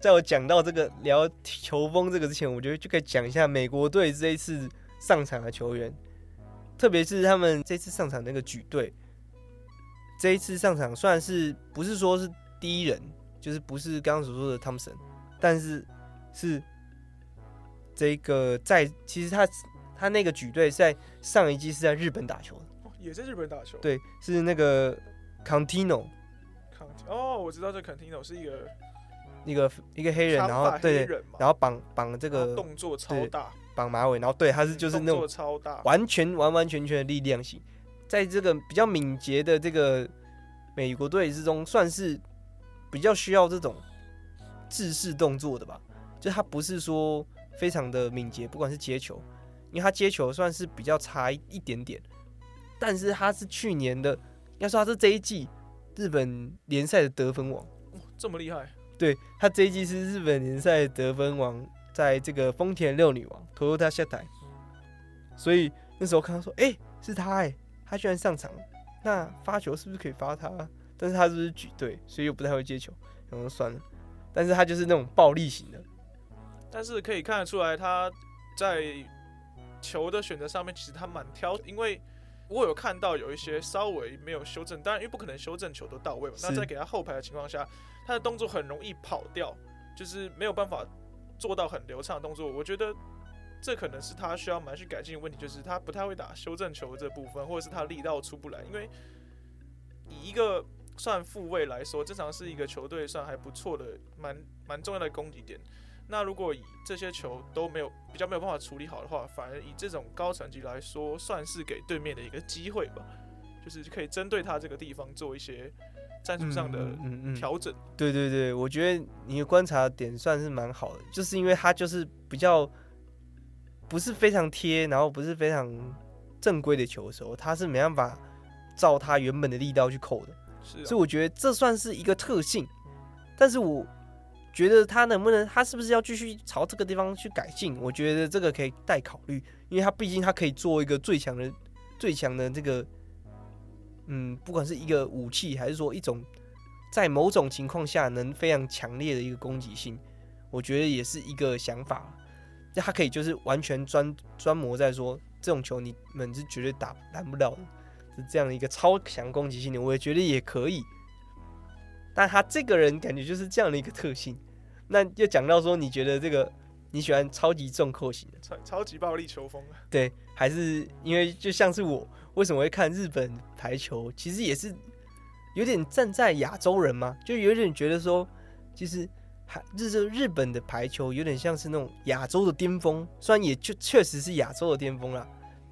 在我讲到这个聊球风这个之前，我觉得就可以讲一下美国队这一次上场的球员。特别是他们这次上场那个举队，这一次上场虽然是不是说是第一人，就是不是刚刚所说的 Thompson， 但是这个其实他那个举队在上一季是在日本打球的，也在日本打球，对，是那个 Cantino， 我知道这 Cantino 是一个黑人，然后对，然后绑这个动作超大。绑马尾，然后对，他是就是那种完完全全的力量型，在这个比较敏捷的这个美国队之中，算是比较需要这种制式动作的吧。就他不是说非常的敏捷，不管是接球，因为他接球算是比较差一点点，但是他是去年的，要说他是这一季日本联赛的得分王，这么厉害？对，他这一季是日本联赛的得分王。在这个丰田六女王 Toyota 下台，所以那时候看到说是他他居然上场了，那发球是不是可以发他但是他是不是举队，所以又不太会接球，然后算了，但是他就是那种暴力型的，但是可以看得出来他在球的选择上面其实他蛮挑，因为我有看到有一些稍微没有修正，当然因为不可能修正球都到位嘛，那在给他后排的情况下，他的动作很容易跑掉，就是没有办法做到很流畅的动作。我觉得这可能是他需要蛮去改进的问题，就是他不太会打修正球这部分，或者是他力道出不来。因为以一个算副卫来说，这场是一个球队算还不错的蛮重要的攻击点。那如果以这些球都没有比较没有办法处理好的话，反而以这种高层级来说，算是给对面的一个机会吧，就是可以针对他这个地方做一些战术上的调整。对对对，我觉得你的观察点算是蛮好的，就是因为他就是比较不是非常贴，然后不是非常正规的球的时候，他是没办法照他原本的力道去扣的，是啊，所以我觉得这算是一个特性。但是我觉得他是不是要继续朝这个地方去改进？我觉得这个可以待考虑，因为他毕竟他可以做一个最强的这个，不管是一个武器，还是说一种在某种情况下能非常强烈的一个攻击性，我觉得也是一个想法。他可以就是完全专磨在说这种球你们是绝对拦不到的，是这样的一个超强攻击性的，我也觉得也可以。但他这个人感觉就是这样的一个特性。那又讲到说，你觉得这个你喜欢超级重扣型的，超级暴力球风？对，还是因为就像是我为什么会看日本排球，其实也是有点站在亚洲人嘛，就有点觉得说，其实日本的排球有点像是那种亚洲的巅峰，虽然也确实是亚洲的巅峰啦，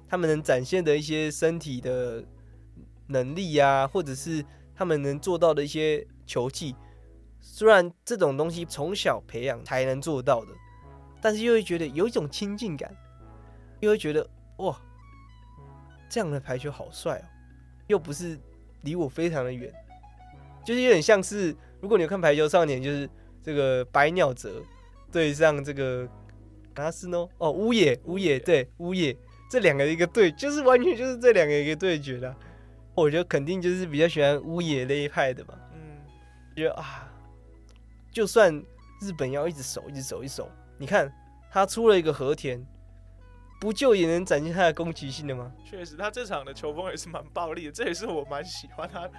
他们能展现的一些身体的能力啊，或者是他们能做到的一些球技，虽然这种东西从小培养才能做到的，但是又会觉得有一种亲近感，又会觉得哇，这样的排球好帅哦，又不是离我非常的远，就是有点像是如果你有看排球少年，就是这个白鸟泽对上这个乌野，这两个一个对，就是完全就是这两个一个对决啦。我觉得肯定就是比较喜欢乌野那一派的嘛，觉得啊，就算日本要一直守，你看他出了一个和田，不就也能展现他的攻击性的吗？确实，他这场的球风也是蛮暴力的，这也是我蛮喜欢他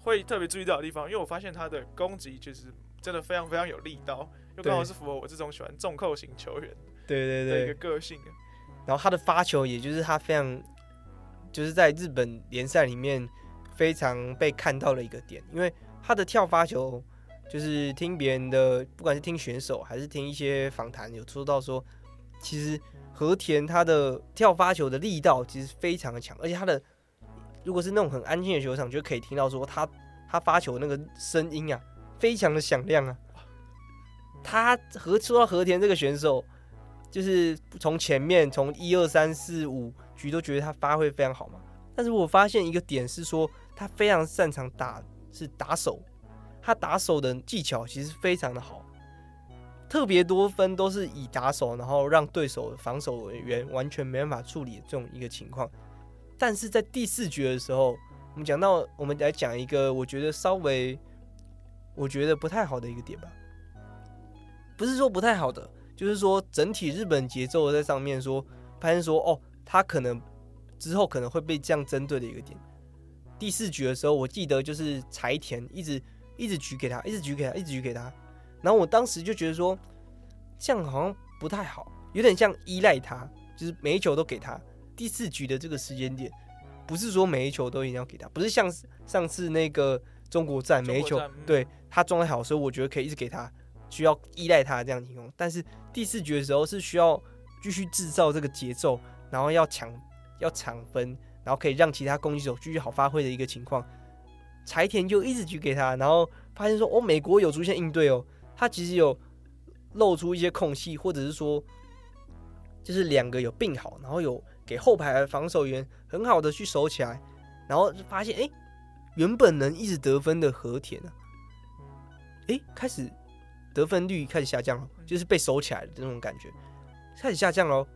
会特别注意到的地方，因为我发现他的攻击就是真的非常非常有力道，又刚好是符合我这种喜欢重扣型球员的一个个性。然后他的发球，也就是他非常就是在日本联赛里面非常被看到的一个点，因为他的跳发球，就是听别人的，不管是听选手还是听一些访谈，有说到说，其实和田他的跳发球的力道其实非常的强，而且他的如果是那种很安静的球场，就可以听到说他发球那个声音啊，非常的响亮啊。说到和田这个选手，就是从前面从1、2、3、4、5局都觉得他发挥非常好嘛，但是我发现一个点是说，他非常擅长打手，他打手的技巧其实非常的好，特别多分都是以打手，然后让对手防守员完全没办法处理这种一个情况。但是在第四局的时候，我们来讲一个我觉得不太好的一个点吧，不是说不太好的，就是说整体日本节奏在上面说发现说哦，他可能之后可能会被这样针对的一个点。第四局的时候，我记得就是柴田一直举给他，一直举给他，然后我当时就觉得说，这样好像不太好，有点像依赖他，就是每一球都给他。第四局的这个时间点，不是说每一球都一定要给他，不是像上次那个中国站每一球对他状态好，所以我觉得可以一直给他，需要依赖他这样情况。但是第四局的时候是需要继续制造这个节奏，然后要抢分，然后可以让其他攻击手继续好发挥的一个情况。柴田就一直举给他，然后发现说哦，美国有出现应对哦，他其实有露出一些空隙，或者是说就是两个有并好，然后有给后排的防守员很好的去守起来，然后发现原本能一直得分的和田开始得分率开始下降了，就是被守起来的那种感觉开始下降了。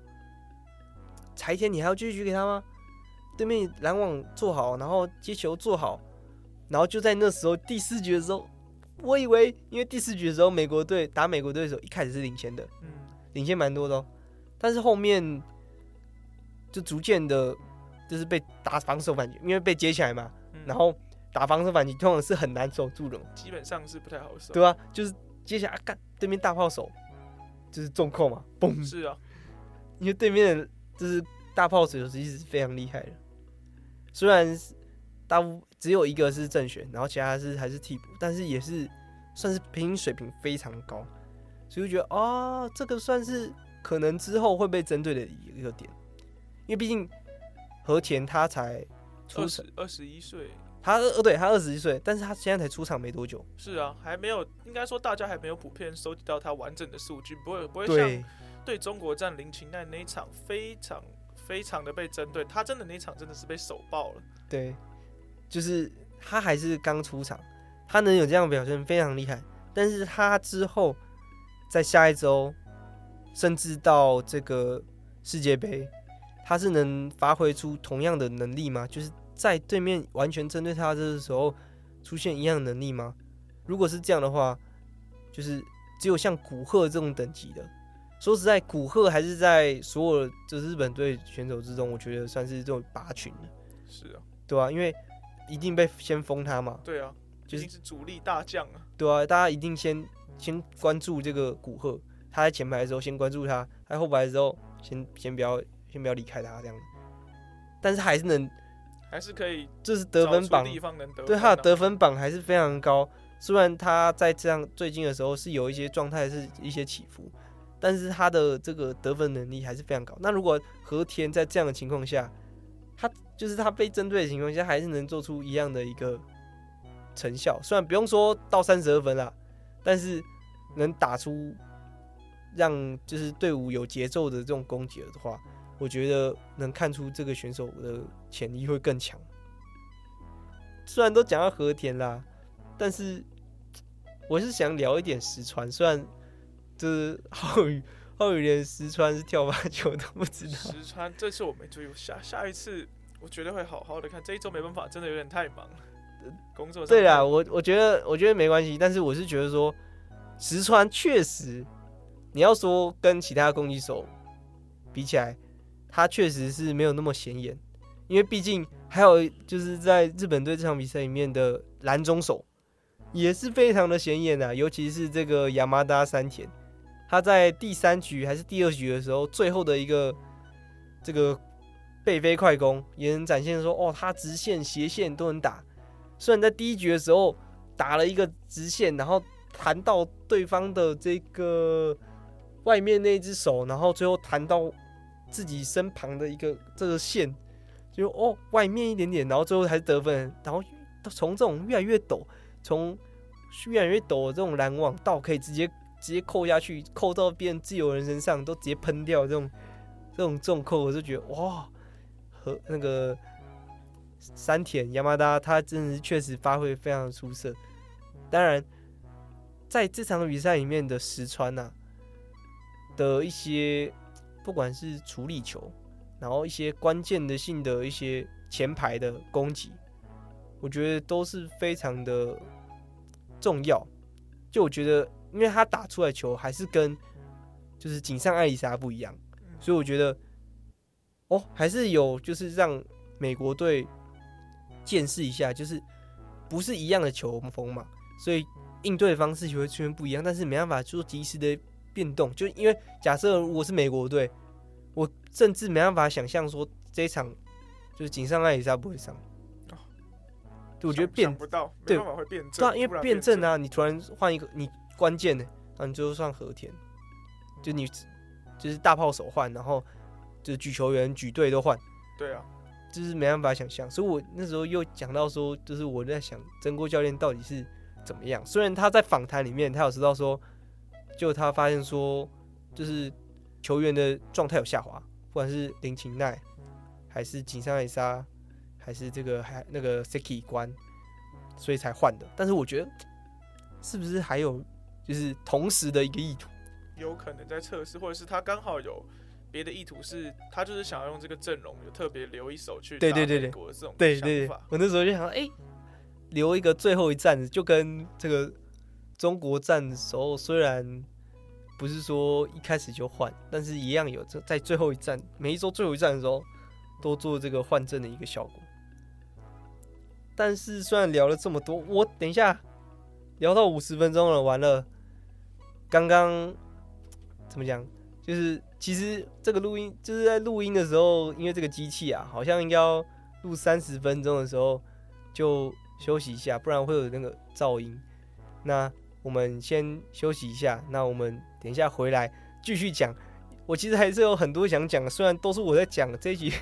柴田你还要继续举给他吗？对面拦网做好，然后接球做好，然后就在那时候第四局的时候，我以为因为第四局的时候美国队的时候一开始是领先的，领先蛮多的，但是后面就逐渐的就是被打防守反击，因为被接起来嘛，然后打防守反击通常是很难守住的，基本上是不太好守，对啊，就是接下来干对面大炮手就是重扣嘛，嘣，是啊，因为对面的就是大炮手其实是非常厉害的，虽然只有一个是正选，然后其他还是替补，但是也是算是平均水平非常高，所以我觉得哦，这个算是可能之后会被针对的一个点，因为毕竟和田他才出场21岁，他21岁，但是他现在才出场没多久，是啊，还没有，应该说大家还没有普遍收集到他完整的数据，不会像对中国战0-9那一场非常非常的被针对，他真的那一场真的是被手爆了，对，就是他还是刚出场，他能有这样的表现非常厉害，但是他之后在下一周甚至到这个世界杯，他是能发挥出同样的能力吗？就是在对面完全针对他的时候出现一样的能力吗？如果是这样的话，就是只有像古贺这种等级的，说实在，古贺还是在所有的日本队选手之中，我觉得算是这种拔群的，是啊，对啊，因为一定被先封他嘛，对啊，就是一定是主力大将啊，对啊，大家一定先关注这个古贺，他在前排的时候先关注他，他在后排的时候先不要离开他这样，但是还是可以，这是得分榜，对，他的得分榜还是非常高，虽然他在这样最近的时候是有一些状态是一些起伏，但是他的这个得分能力还是非常高。那如果和田在这样的情况下，他就是他被针对的情况下，还是能做出一样的一个成效，虽然不用说到32分啦，但是能打出让就是队伍有节奏的这种攻击的话，我觉得能看出这个选手的潜力会更强。虽然都讲到和田啦，但是我是想聊一点石川，虽然就是浩宇连石川是跳8球都不知道。石川这次我没注意，下一次我觉得会好好的看，这一周没办法，真的有点太忙了，工作上。对啦，我觉得没关系，但是我是觉得说，石川确实，你要说跟其他攻击手比起来，他确实是没有那么显眼，因为毕竟还有就是在日本队这场比赛里面的蓝中手也是非常的显眼啊，尤其是这个亚麻达山田。他在第3局还是第2局的时候，最后的一个这个背飞快攻也能展现说，哦，他直线斜线都能打。虽然在第1局的时候打了一个直线，然后弹到对方的这个外面那只手，然后最后弹到自己身旁的一个这个线，就哦外面一点点，然后最后还是得分。然后从这种越来越陡的这种拦网到可以直接扣下去，扣到别人自由人身上都直接喷掉，这种重扣，我就觉得哇，和那个山田亚麻达他真的是确实发挥非常的出色。当然，在这场比赛里面的石川啊的一些不管是处理球，然后一些关键的性的一些前排的攻击，我觉得都是非常的重要。就我觉得，因为他打出来的球还是跟就是井上爱里沙不一样，所以我觉得哦，还是有就是让美国队见识一下，就是不是一样的球风嘛，所以应对的方式就会出现不一样，但是没办法做及时的变动。就因为假设我是美国队，我甚至没办法想象说这一场就是井上爱里沙不会上。我觉得想不到，没办法会辩证，因为辩证啊，你突然换一个，你关键的，然后你就算和田，就你就是大炮手换，然后就是举球员、举队都换，对啊，就是没办法想象。所以我那时候又讲到说，就是我在想真锅教练到底是怎么样。虽然他在访谈里面他有知道说，就他发现说，就是球员的状态有下滑，不管是林琴奈还是井上爱里沙，还是这个那个 Seki 关，所以才换的。但是我觉得，是不是还有就是同时的一个意图？有可能在测试，或者是他刚好有别的意图，是他就是想要用这个阵容，有特别留一手去打美国的这种想法。对，我那时候就想到，留一个最后一战，就跟这个中国战的时候，虽然不是说一开始就换，但是一样有在最后一战，每一周最后一战的时候。都做这个换证的一个效果。但是虽然聊了这么多，我等一下聊到50分钟了，完了。刚刚怎么讲？就是其实这个录音就是在录音的时候，因为这个机器啊，好像应该要录30分钟的时候就休息一下，不然会有那个噪音。那我们先休息一下，那我们等一下回来继续讲。我其实还是有很多想讲，虽然都是我在讲这一集。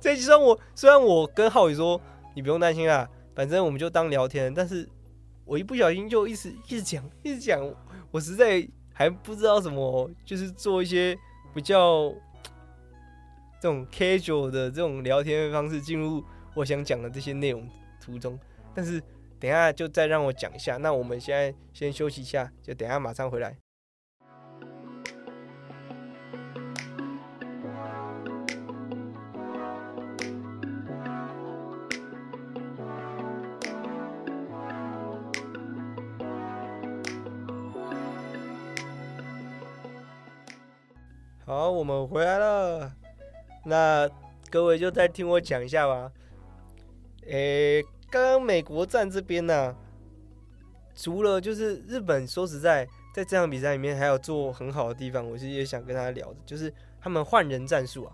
这一集虽然我跟浩宇说你不用担心啦，反正我们就当聊天，但是我一不小心就一直讲，我实在还不知道什么，就是做一些比较这种 casual 的这种聊天方式进入我想讲的这些内容途中。但是等一下就再让我讲一下，那我们现在先休息一下，就等一下马上回来。好，我们回来了。那各位就再听我讲一下吧。刚刚美国站这边啊，除了就是日本，说实在，在这场比赛里面还有做很好的地方，我是也想跟他聊的，就是他们换人战术啊。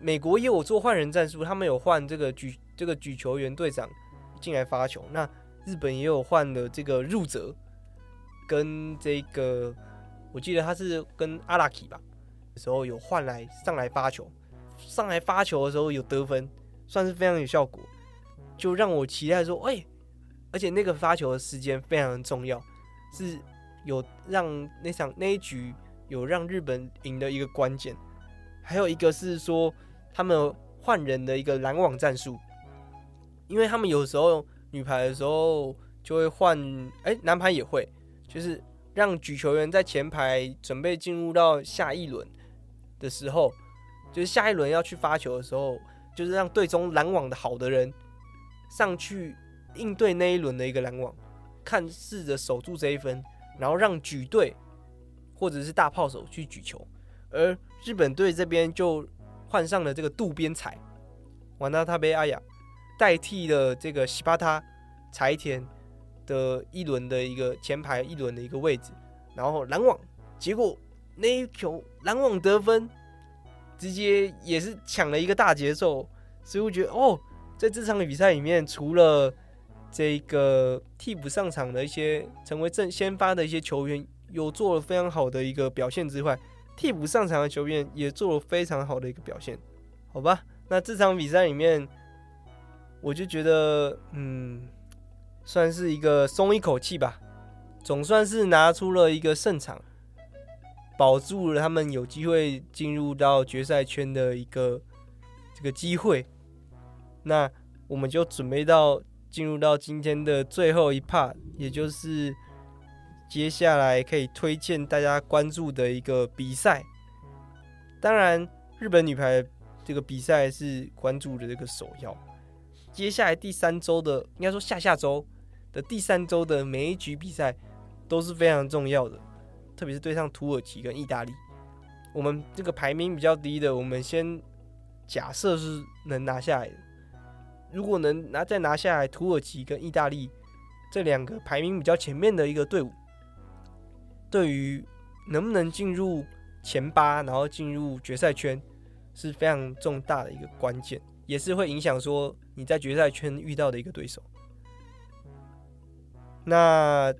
美国也有做换人战术，他们有换这个举球员队长进来发球。那日本也有换的这个入泽，跟这个我记得他是跟阿拉基吧。时候有换来上来发球，上来发球的时候有得分，算是非常有效果，就让我期待说，哎，而且那个发球的时间非常重要，是有让那一局有让日本赢的一个关键。还有一个是说他们换人的一个拦网战术，因为他们有时候女排的时候就会换，男排也会，就是让举球员在前排准备进入到下一轮。的时候，就是下一轮要去发球的时候，就是让队中拦网的好的人上去应对那一轮的一个拦网，看试着守住这一分，然后让举队或者是大炮手去举球。而日本队这边就换上了这个渡边彩，瓦纳塔贝阿雅代替了这个西巴塔柴田的一轮的一个前排一轮的一个位置，然后拦网，结果。那一球拦网得分，直接也是抢了一个大节奏，所以我觉得在这场比赛里面，除了这个替补上场的一些成为先发的一些球员有做了非常好的一个表现之外，替补上场的球员也做了非常好的一个表现。好吧，那这场比赛里面，我就觉得算是一个松一口气吧，总算是拿出了一个胜场。保住了他们有机会进入到决赛圈的一个这个机会，那我们就准备到进入到今天的最后一 part， 也就是接下来可以推荐大家关注的一个比赛。当然，日本女排这个比赛是关注的这个首要。接下来第三周的，应该说下下周的第三周的每一局比赛都是非常重要的。特别是对上土耳其跟意大利，我们这个排名比较低的，我们先假设是能拿下来的。如果能再拿下来土耳其跟意大利这两个排名比较前面的一个队伍，对于能不能进入前八，然后进入决赛圈，是非常重大的一个关键，也是会影响说你在决赛圈遇到的一个对手。那。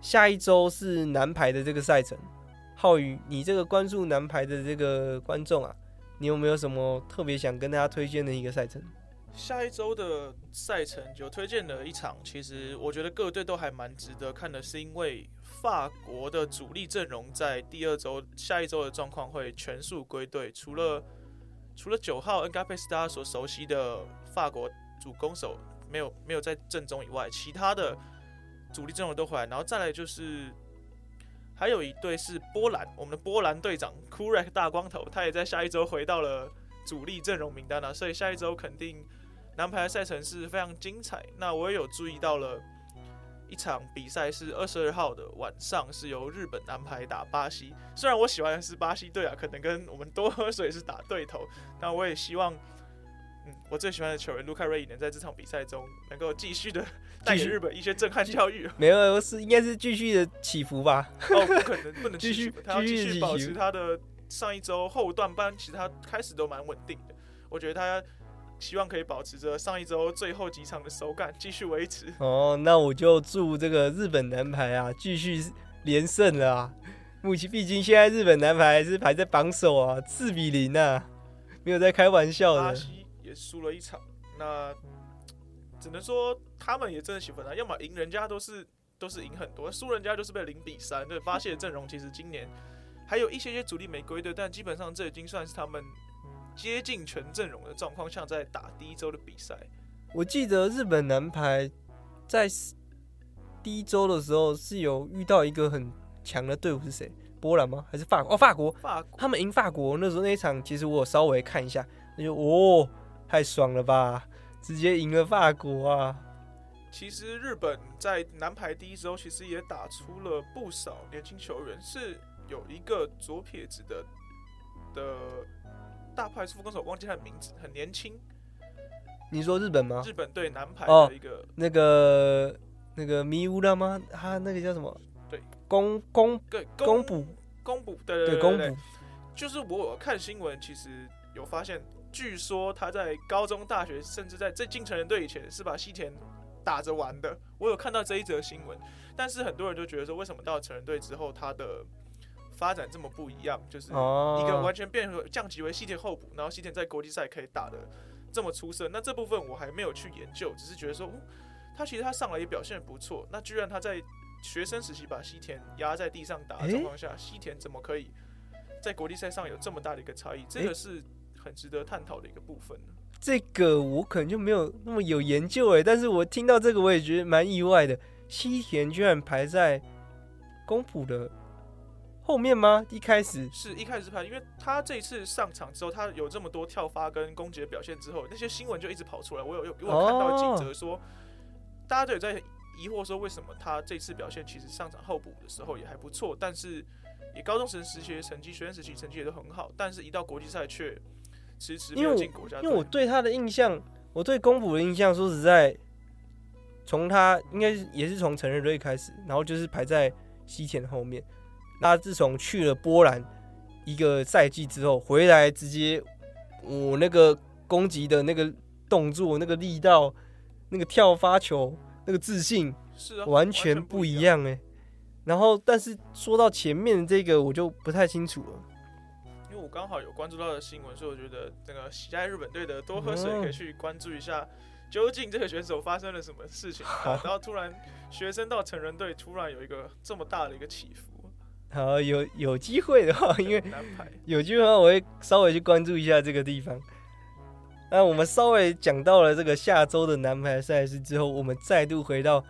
下一周是男排的这个赛程，浩宇，你这个关注男排的这个观众啊，你有没有什么特别想跟大家推荐的一个赛程？下一周的赛程就推荐了一场，其实我觉得各队都还蛮值得看的，是因为法国的主力阵容在第二周下一周的状况会全数归队，除了9号 Ngapeth 大家所熟悉的法国主攻手没有在阵中以外，其他的。主力阵容都回来，然后再来就是还有一队是波兰，我们的波兰队长 Kurek 大光头，他也在下一周回到了主力阵容名单啊，所以下一周肯定男排的赛程是非常精彩。那我也有注意到了一场比赛是22号的晚上，是由日本安排打巴西。虽然我喜欢的是巴西队啊，可能跟我们多喝水是打对头，但我也希望，我最喜欢的球员卢卡瑞能在这场比赛中能够继续的带给日本一些震撼教育。没有，是应该是继续的起伏吧？哦，不可能，不能继续，他要继续保持他的上一周后段班，其实他开始都蛮稳定的。我觉得他希望可以保持着上一周最后几场的手感继续维持。哦，那我就祝这个日本男排啊继续连胜了啊！目前毕竟现在日本男排是排在榜首啊，4-0啊，没有在开玩笑的。巴西也输了一场，那只能说他们也真的喜欢啊，要么赢人家都是赢很多，输人家就是被0-3。对，巴西的阵容其实今年还有一些主力没归队，但基本上这已经算是他们接近全阵容的状况，像在打第一周的比赛。我记得日本男排在第一周的时候是有遇到一个很强的队伍，是谁？波兰吗？还是法国？哦，法国，他们赢法国那时候那一场，其实我有稍微看一下，那就哦，太爽了吧，直接赢了法国啊！其实日本在男排第一周其实也打出了不少年轻球员，是有一个左撇子的大牌副攻手，忘记他的名字，很年轻。你说日本吗？日本对男排的一个，哦，那个米乌拉吗？他那个叫什么？对，宫补，对宫补。就是我看新闻，其实有发现，据说他在高中、大学，甚至在最进成人队以前，是把西田打着玩的。我有看到这一则新闻，但是很多人就觉得说，为什么到成人队之后，他的发展这么不一样，就是一个完全变降级为西田后补，然后西田在国际赛可以打得这么出色。那这部分我还没有去研究，只是觉得说，他上来也表现不错。那居然他在学生时期把西田压在地上打的状况下，西田怎么可以在国际赛上有这么大的一个差异？这个是很值得探讨的一个部分。这个我可能就没有那么有研究但是我听到这个我也觉得蛮意外的，西田居然排在宫浦的后面吗？一开始是排，因为他这一次上场之后，他有这么多跳发跟攻击的表现之后，那些新闻就一直跑出来。我有看到几则说，大家都有在疑惑说，为什么他这次表现其实上场后补的时候也还不错，但是也高中时期成绩、学生时期成绩也都很好，但是一到国际赛却迟迟没有进国家队。因为我对他的印象，我对宫浦的印象，说实在，从他应该也是从成人队开始，然后就是排在西田后面。那自从去了波兰一个赛季之后回来，直接我那个攻击的那个动作、那个力道、那个跳发球、那个自信，是完全不一样。然后，但是说到前面这个，我就不太清楚了，因为我刚好有关注到的新闻，所以我觉得那个喜爱日本队的多喝水可以去关注一下，究竟这个选手发生了什么事情，然后突然学生到成人队，突然有一个这么大的一个起伏。好，有机会的话，因为有机会的话，我会稍微去关注一下这个地方。那我们稍微讲到了这个下周的男排赛事之后，我们再度回到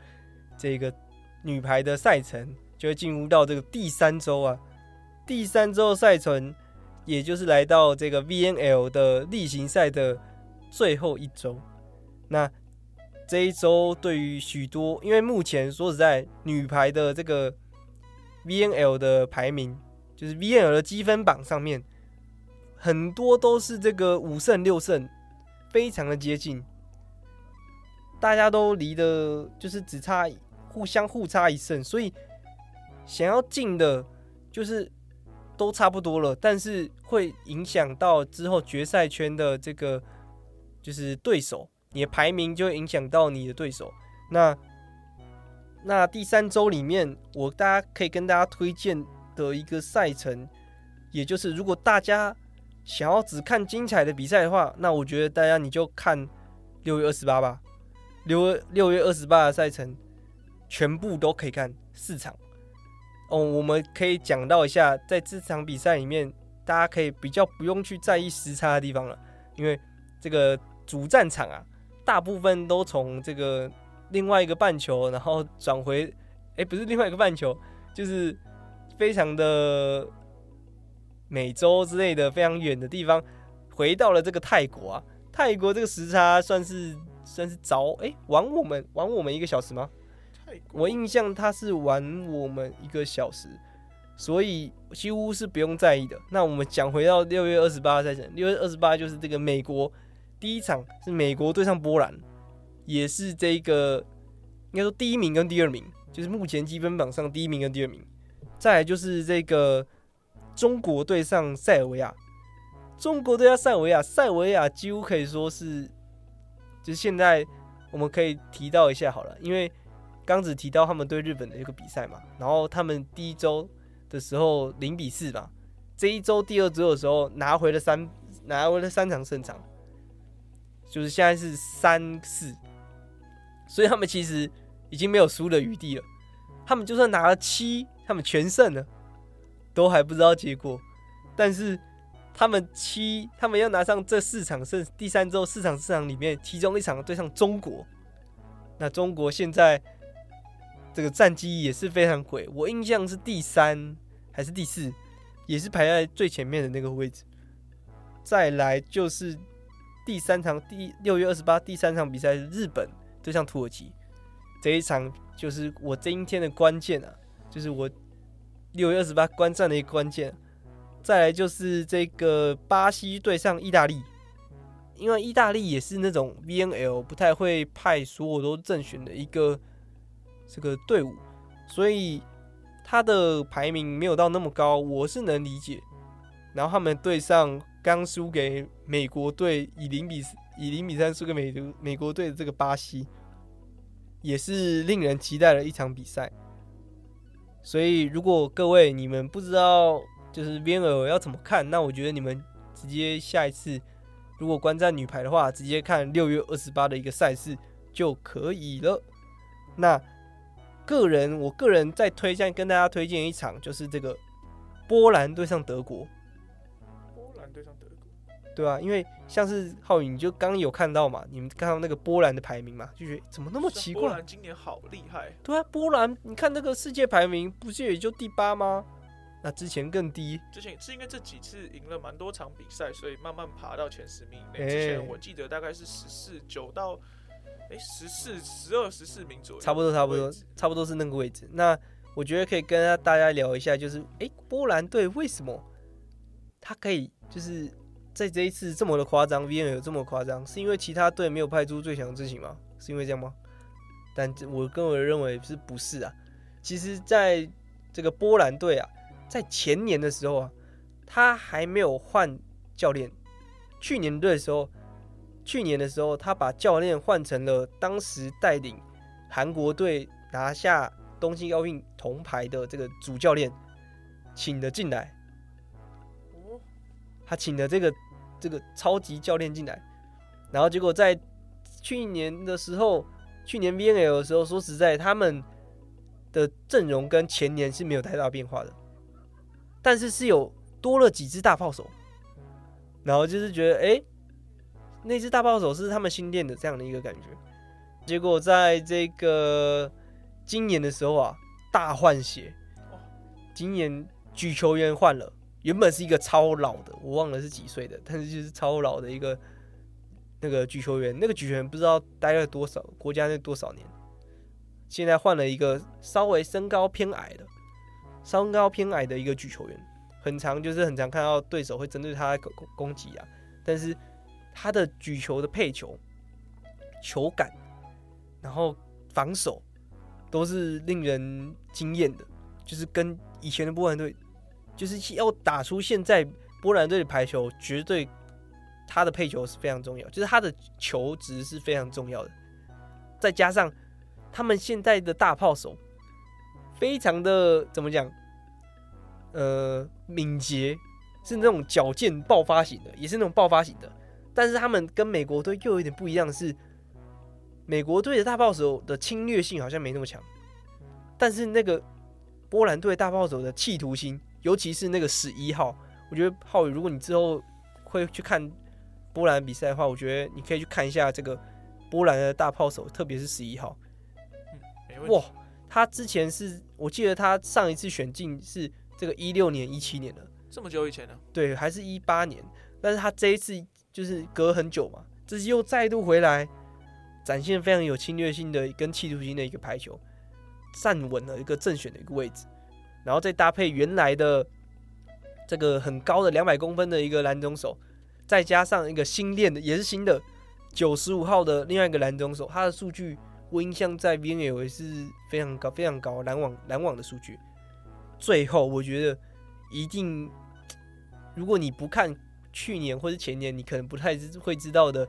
这个女排的赛程，就会进入到这个第三周啊。第三周赛程，也就是来到这个 VNL 的例行赛的最后一周。那这一周对于许多，因为目前说实在，女排的这个VNL 的排名，就是 VNL 的积分榜上面，很多都是这个5胜6胜，非常的接近，大家都离的就是只差互差1胜，所以想要进的就是都差不多了，但是会影响到之后决赛圈的这个就是对手，你的排名就会影响到你的对手。那第三周里面，大家可以跟大家推荐的一个赛程，也就是如果大家想要只看精彩的比赛的话，那我觉得大家你就看6月28吧。6月28的赛程全部都可以看4场。我们可以讲到一下，在这场比赛里面，大家可以比较不用去在意时差的地方了，因为这个主战场啊，大部分都从这个另外一个半球，然后转回，不是另外一个半球，就是非常的美洲之类的非常远的地方，回到了这个泰国啊。泰国这个时差算是早，晚我们1个小时吗？我印象他是玩我们1个小时，所以几乎是不用在意的。那我们讲回到6月28赛程，6月28就是这个美国第一场是美国对上波兰，也是这个应该说第一名跟第二名，就是目前积分榜上第一名跟第二名。再来就是这个中国对上塞尔维亚，中国对上塞尔维亚，塞尔维亚几乎可以说是，就是现在我们可以提到一下好了，因为刚只提到他们对日本的一个比赛嘛，然后他们第一周的时候0-4嘛，这一周第二周的时候拿回了三场胜场，就是现在是3-4，所以他们其实已经没有输的余地了。他们就算拿了7，他们全胜了，都还不知道结果。但是他们要拿上这4场胜，第三周4场里面，其中一场对上中国。那中国现在这个战绩也是非常鬼，我印象是第3还是第4，也是排在最前面的那个位置。再来就是6月28第三场比赛是日本对上土耳其，这一场就是我今天的关键啊，就是我6月28观战的一个关键。再来就是这个巴西对上意大利，因为意大利也是那种 VNL 不太会派所有都正选的一个这个队伍，所以他的排名没有到那么高，我是能理解。然后他们对上刚输给美国队，以0-3输给美国队的这个巴西，也是令人期待的一场比赛。所以如果各位你们不知道就是 VNL 要怎么看，那我觉得你们直接下一次如果观战女排的话，直接看6月28的一个赛事就可以了。那我个人再跟大家推荐一场，就是这个波兰对上德国。波兰对上德国，对啊，因为像是浩宇你就刚有看到嘛，你们看到那个波兰的排名嘛，就觉得怎么那么奇怪，波兰今年好厉害。对啊，波兰你看那个世界排名不是也就第8吗？那之前更低，之前是因为这几次赢了蛮多场比赛，所以慢慢爬到前10名以内。之前我记得大概是14、9到12、14名左右，差不多是那个位置。那我觉得可以跟大家聊一下，就是波兰队为什么他可以就是在这一次这么的夸张 ，VNL 有这么夸张，是因为其他队没有派出最强之情吗？是因为这样吗？但我个人认为是不是啊？其实，在这个波兰队啊，在前年的时候啊，他还没有换教练。去年的时候，他把教练换成了当时带领韩国队拿下东京奥运铜牌的这个主教练请了进来。他请了这个超级教练进来，然后结果在去年 VNL 的时候，说实在，他们的阵容跟前年是没有太大变化的。但是有多了几只大炮手，然后就是觉得那只大炮手是他们新练的这样的一个感觉。结果在这个今年的时候啊，大换血，今年举球员换了，原本是一个超老的，我忘了是几岁的，但是就是超老的一个那个举球员，那个举球员不知道待了多少国家那多少年，现在换了一个稍微身高偏矮的一个举球员，很常看到对手会针对他的攻击啊，但是他的举球的配球、球感，然后防守都是令人惊艳的，就是跟以前的波兰队，就是要打出现在波兰队的排球，绝对他的配球是非常重要，就是他的球值是非常重要的，再加上他们现在的大炮手。非常的怎么讲？敏捷，是那种矫健爆发型的，也是那种爆发型的。但是他们跟美国队又有点不一样的是，美国队的大炮手的侵略性好像没那么强，但是那个波兰队大炮手的企图心，尤其是那个11号，我觉得浩宇，如果你之后会去看波兰比赛的话，我觉得你可以去看一下这个波兰的大炮手，特别是11号。哇！他之前是我记得他上一次选进是这个16年、17年了，这么久以前呢？对，还是18年。但是他这一次就是隔很久嘛，这次又再度回来，展现非常有侵略性的跟企图心的一个排球。站稳了一个正选的一个位置，然后再搭配原来的这个很高的200公分的一个拦中手，再加上一个新练的也是新的95号的另外一个拦中手，他的数据我印象在 VNL 也是非常高非常高，拦网的数据。最后我觉得一定，如果你不看去年或是前年，你可能不太会知道的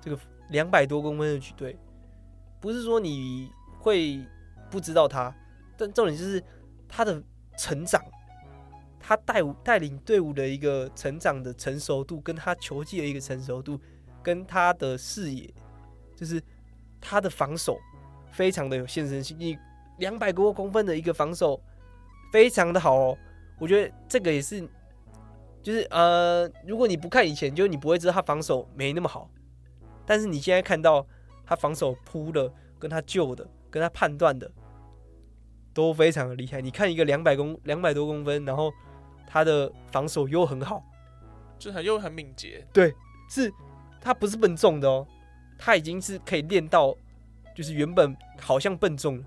这个200多公分的举队，不是说你会不知道他，但重点就是他的成长，他带领队伍的一个成长的成熟度，跟他球技的一个成熟度，跟他的视野，就是他的防守非常的有现身性。你200多公分的一个防守非常的好哦，我觉得这个也是，就是如果你不看以前，就你不会知道他防守没那么好，但是你现在看到他防守扑的，跟他救的，跟他判断的都非常的厉害。你看一个200多公分，然后他的防守又很好，就又很敏捷。对，是他不是笨重的哦，他已经是可以练到，就是原本好像笨重，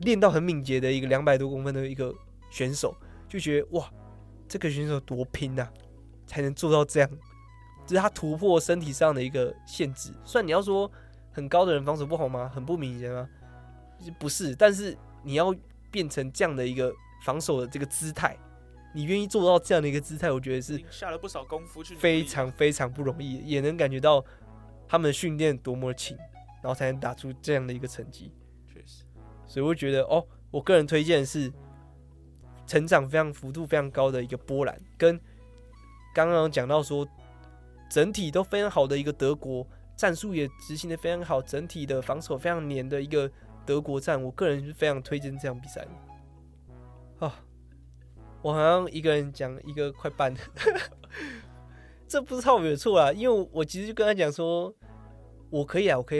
练到很敏捷的一个200多公分的一个选手，就觉得哇，这个选手多拼啊，才能做到这样。这是他突破身体上的一个限制。虽然你要说很高的人防守不好吗？很不明显吗？不是，但是你要变成这样的一个防守的这个姿态，你愿意做到这样的一个姿态，我觉得是下了不少功夫去，非常非常不容易，也能感觉到他们训练多么勤，然后才能打出这样的一个成绩。确实，所以我觉得哦，我个人推荐的是成长非常幅度非常高的一个波兰，跟刚刚讲到说整体都非常好的一个德国，战术也执行的非常好，整体的防守非常黏的一个德国战，我个人是非常推荐这场比赛的。啊，我好像一个人讲一个快半，这不是我有错啦，因为我其实就跟他讲说，我可以啊，我可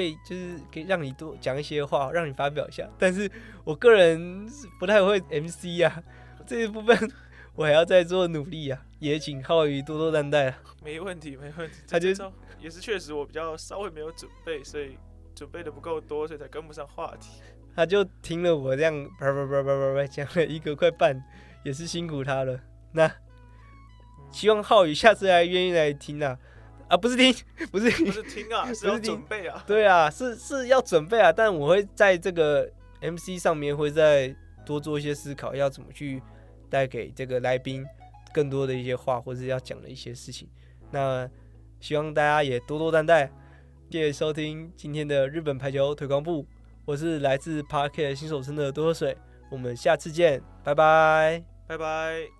以就是可以让你多讲一些话，让你发表一下，但是我个人不太会 MC 啊，这一部分我还要再做努力啊，也请浩宇多多担待啊。没问题，他就也是确实我比较稍微没有准备，所以准备的不够多，所以才跟不上话题。他就听了我这样叭叭讲了一个快半，也是辛苦他了。那希望浩宇下次还愿意来听啊，不是听啊，是要准备啊。对啊，是要准备啊，但我会在这个 MC 上面会再多做一些思考，要怎么去带给这个来宾更多的一些话，或者要讲的一些事情。那希望大家也多多担待。谢谢收听今天的日本排球推广部，我是来自 Podcast 新手村的多喝水，我们下次见，拜拜。